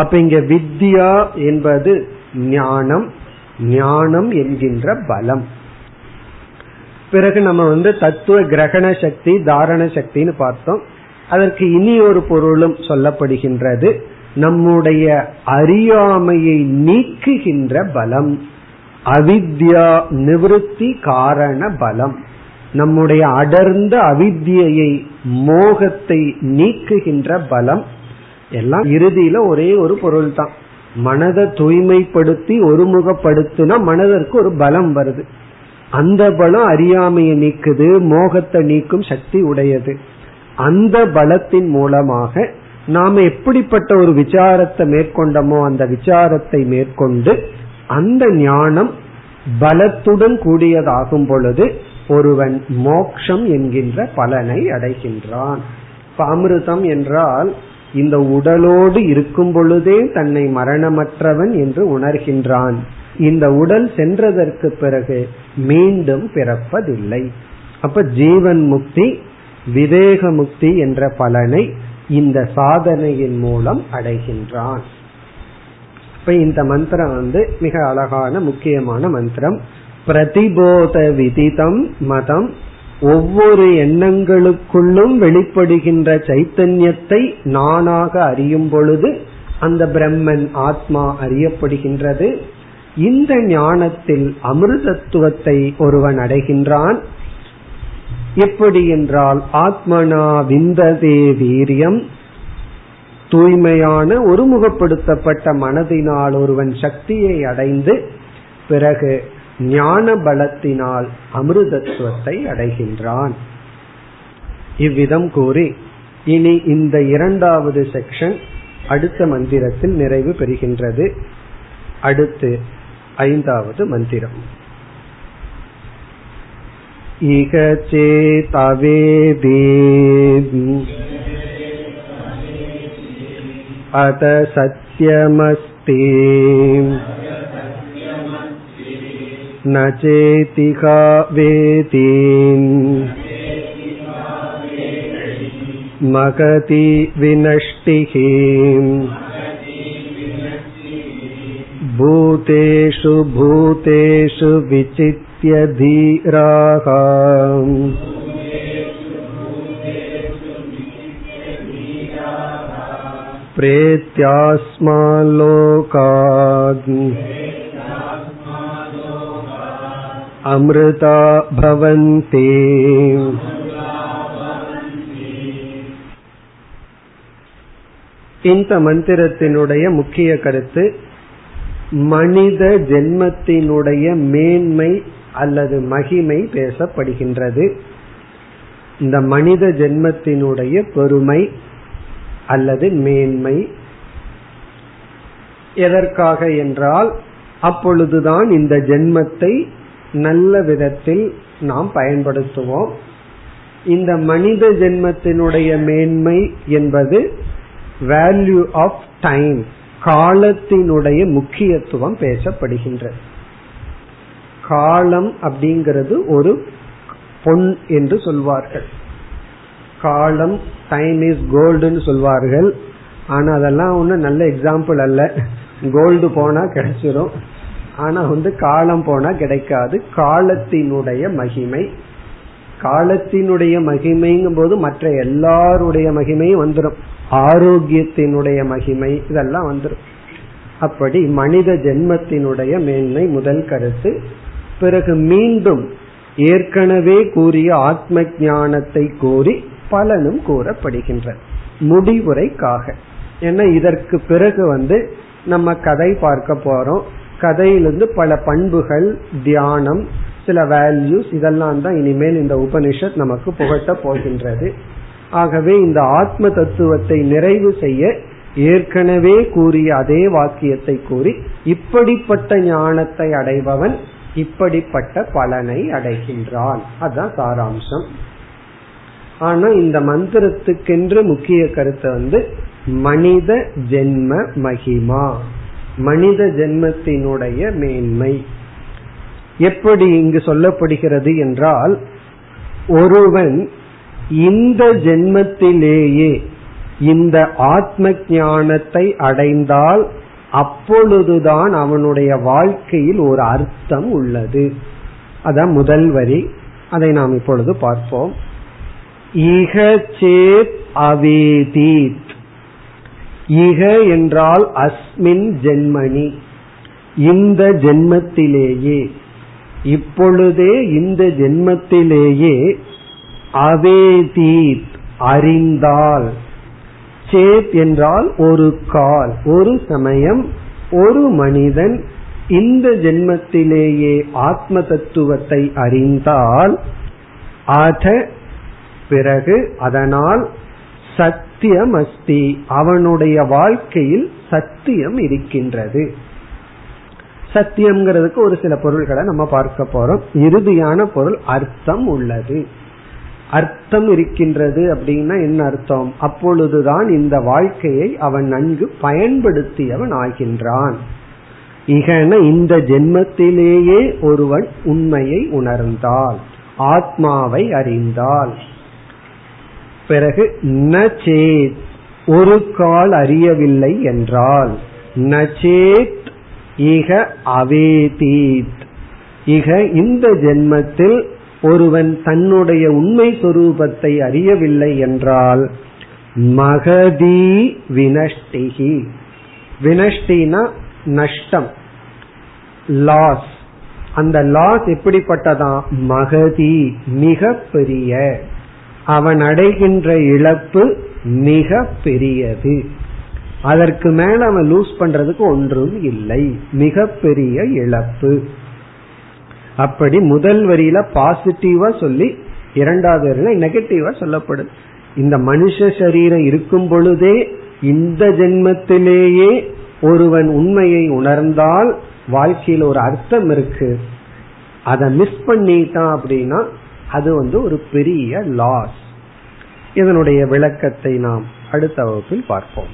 அப்ப இங்க வித்யா என்பது ஞானம், ஞானம் என்கின்ற பலம். பிறகு நம்ம வந்து தத்துவ கிரகண சக்தி, தாரண சக்தின்னு பார்த்தோம். அதற்கு இனி ஒரு பொருளும் சொல்லப்படுகின்றது, நம்முடைய அறியாமையை நீக்குகின்ற பலம், அவித்யா நிவர்த்தி காரண பலம். நம்முடைய அடர்ந்த அவித்யை, மோகத்தை நீக்குகின்ற பலம். எல்லாம் இறுதியில ஒரே ஒரு பொருள் தான், மனதை தூய்மைப்படுத்தி ஒருமுகப்படுத்தினா மனதிற்கு ஒரு பலம் வருது. அந்த பலம் அறியாமையை நீக்குது, மோகத்தை நீக்கும் சக்தி உடையது. அந்த பலத்தின் மூலமாக நாம் எப்படிப்பட்ட ஒரு விசாரத்தை மேற்கொண்டோமோ அந்த விசாரத்தை மேற்கொண்டு அந்த ஞானம் பலத்துடன் கூடியதாகும் பொழுது ஒருவன் மோக்ஷம் என்கின்ற பலனை அடைகின்றான். அமிர்தம் என்றால் இந்த உடலோடு இருக்கும் பொழுதே தன்னை மரணமற்றவன் என்று உணர்கின்றான். இந்த உடல் சென்றதற்கு பிறகு மீண்டும் பிறப்பதில்லை. அப்ப ஜீவன் முக்தி, விவேக முக்தி என்ற பலனை இந்த சாதனையின் மூலம் அடைகின்றான். இப்ப இந்த மந்திரம் மிக அழகான முக்கியமான மந்திரம். பிரதிபோத விதிதம் மதம், ஒவ்வொரு எண்ணங்களுக்குள்ளும் வெளிப்படுகின்ற சைத்தன்யத்தை நானாக அறியும் பொழுது அந்த பிரம்மன் ஆத்மா அறியப்படுகின்றது. இந்த ஞானத்தில் அமிர்தத்துவத்தை ஒருவன் அடைகின்றான். எப்படி என்றால், ஆத்மனா விந்ததே வீரியம், தூய்மையான ஒருமுகப்படுத்தப்பட்ட மனதினால் ஒருவன் சக்தியை அடைந்து பிறகு ஞான பலத்தினால் அமிர்தத்துவத்தை அடைகின்றான். இவ்விதம் கூறி இனி இந்த இரண்டாவது செக்ஷன் அடுத்த மந்திரத்தில் நிறைவு பெறுகின்றது. அடுத்து ஐந்தாவது மந்திரம். இக சேதவேதி அத சத்யமஸ்தி ந சேதிகா வேதி மகதி வினஷ்டிஹி பூதேஷு பூதேஷு விசித்ய தீராஹ பிரேத்யாஸ்மா லோகாத் அம்ருதா பவந்தி. இந்த மந்திரத்தினுடைய முக்கிய கருத்து, மனித ஜென்மத்தினுடைய மேன்மை அல்லது மகிமை பேசப்படுகின்றது. இந்த மனித ஜென்மத்தினுடைய பெருமை அல்லது மேன்மை எதற்காக என்றால், அப்பொழுதுதான் இந்த ஜென்மத்தை நல்ல விதத்தில் நாம் பயன்படுத்துவோம். இந்த மனித ஜென்மத்தினுடைய மேன்மை என்பது வேல்யூ ஆஃப் டைம், காலத்தினுடைய முக்கியத்துவம் பேசப்படுகின்றது. காலம் அப்படிங்கிறது ஒரு பொன் என்று சொல்வார்கள். காலம், டைம் இஸ் கோல்டுன்னு சொல்வார்கள். ஆனா அதெல்லாம் ஒன்றும் நல்ல எக்ஸாம்பிள் அல்ல. கோல்டு போனா கிடைச்சிடும், ஆனா காலம் போனா கிடைக்காது. காலத்தினுடைய மகிமை, காலத்தினுடைய மகிமைங்கும் போது மற்ற எல்லாருடைய மகிமையும் வந்துடும், ஆரோக்கியத்தினுடைய மகிமை இதெல்லாம் வந்துடும். அப்படி மனித ஜென்மத்தினுடைய மேன்மை முதல் கருத்து. பிறகு மீண்டும் ஏற்கனவே கூறிய ஆத்ம ஞானத்தை கூறி பலனும் கூறப்படுகின்றன முடிவுரைக்காக. ஏன்னா இதற்கு பிறகு நம்ம கதை பார்க்க போறோம். கதையிலிருந்து பல பண்புகள், தியானம், சில வேல்யூஸ் இதெல்லாம் தான் இனிமேல் இந்த உபனிஷத் நமக்கு புகட்ட போகின்றது. ஆகவே இந்த ஆத்ம தத்துவத்தை நிறைவு செய்ய ஏற்கனவே கூறிய அதே வாக்கியத்தை கூறி, இப்படிப்பட்ட ஞானத்தை அடைபவன் இப்படிப்பட்ட பலனை அடைகின்றான். அதுதான் சாராம்சம். ஆனா இந்த மந்திரத்துக்கென்று முக்கிய கருத்து மனித ஜென்ம மகிமா, மனித ஜென்மத்தினுடைய மேன்மை. எப்படி இங்கு சொல்லப்படுகிறது என்றால், ஒருவன் இந்த ஜென்மத்திலேயே இந்த ஆத்ம ஞானத்தை அடைந்தால் அப்பொழுதுதான் அவனுடைய வாழ்க்கையில் ஒரு அர்த்தம் உள்ளது. அதான் முதல் வரி. அதை நாம் இப்பொழுது பார்ப்போம். இக சேத் அவேதீத், இக என்றால் அஸ்மின் ஜென்மணி, இந்த ஜென்மத்திலேயே, இப்பொழுதே இந்த ஜென்மத்திலேயே, அவேதீத் அறிந்தால், சேத் என்றால் ஒரு கால், ஒரு சமயம், ஒரு மனிதன் இந்த ஜென்மத்திலேயே ஆத்ம தத்துவத்தை அறிந்தால், ஆத பிறகு அதனால் சத்தியம் அஸ்தி, அவனுடைய வாழ்க்கையில் சத்தியம் இருக்கின்றது. சத்தியம்ங்கிறதுக்கு ஒரு சில பொருள்களை நம்ம பார்க்க போறோம். இறுதியான பொருள் அர்த்தம் உள்ளது. அர்த்தம் இருக்கின்றது அப்படின்னா என்ன அர்த்தம்? அப்பொழுதுதான் இந்த வாழ்க்கையை அவன் நன்கு பயன்படுத்தியவன் ஆகின்றான். இகன இந்த ஜென்மத்திலேயே ஒருவன் உண்மையை உணர்ந்தால், ஆத்மாவை அறிந்தால், பிறகு நசேத் ஒரு கால் அறியவில்லை என்றால், நசேத் இக அவேதீத், இக இந்த ஜென்மத்தில் ஒருவன் தன்னுடைய உண்மை சொரூபத்தை அறியவில்லை என்றால், மகதி வினஷ்டிஹி, வினஷ்டினா நஷ்டம், லாஸ். அந்த லாஸ் எப்படிப்பட்டதான்? மகதி மிக பெரிய, அவன் அடைகின்ற இழப்பு மிக பெரியது. அதற்கு மேல அவன் லூஸ் பண்றதுக்கு ஒன்றும் இல்லை, மிக பெரிய இழப்பு. அப்படி முதல் வரியில பாசிட்டிவா சொல்லி இரண்டாவது வரியில நெகட்டிவா சொல்லப்படுது. இந்த மனுஷ சரீரம் இருக்கும் பொழுதே இந்த ஜென்மத்திலேயே ஒருவன் உண்மையை உணர்ந்தால் வாழ்க்கையில ஒரு அர்த்தம் இருக்கு. அதை மிஸ் பண்ணிட்டான் அப்படின்னா அது ஒரு பெரிய லாஸ். இதனுடைய விளக்கத்தை நாம் அடுத்த வகுப்பில் பார்ப்போம்.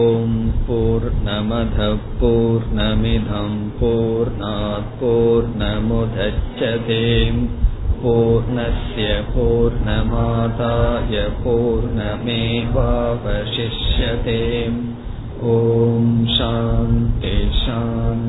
ஓம் பூர்ணமத பூர்ணமிதம் பூர்ணாத் பூர்ணமுதச்யதே பூர்ணஸ்ய பூர்ணமாதாய பூர்ணமேவாவசிஷ்யதே. ஓம் சாந்தி சாந்தி.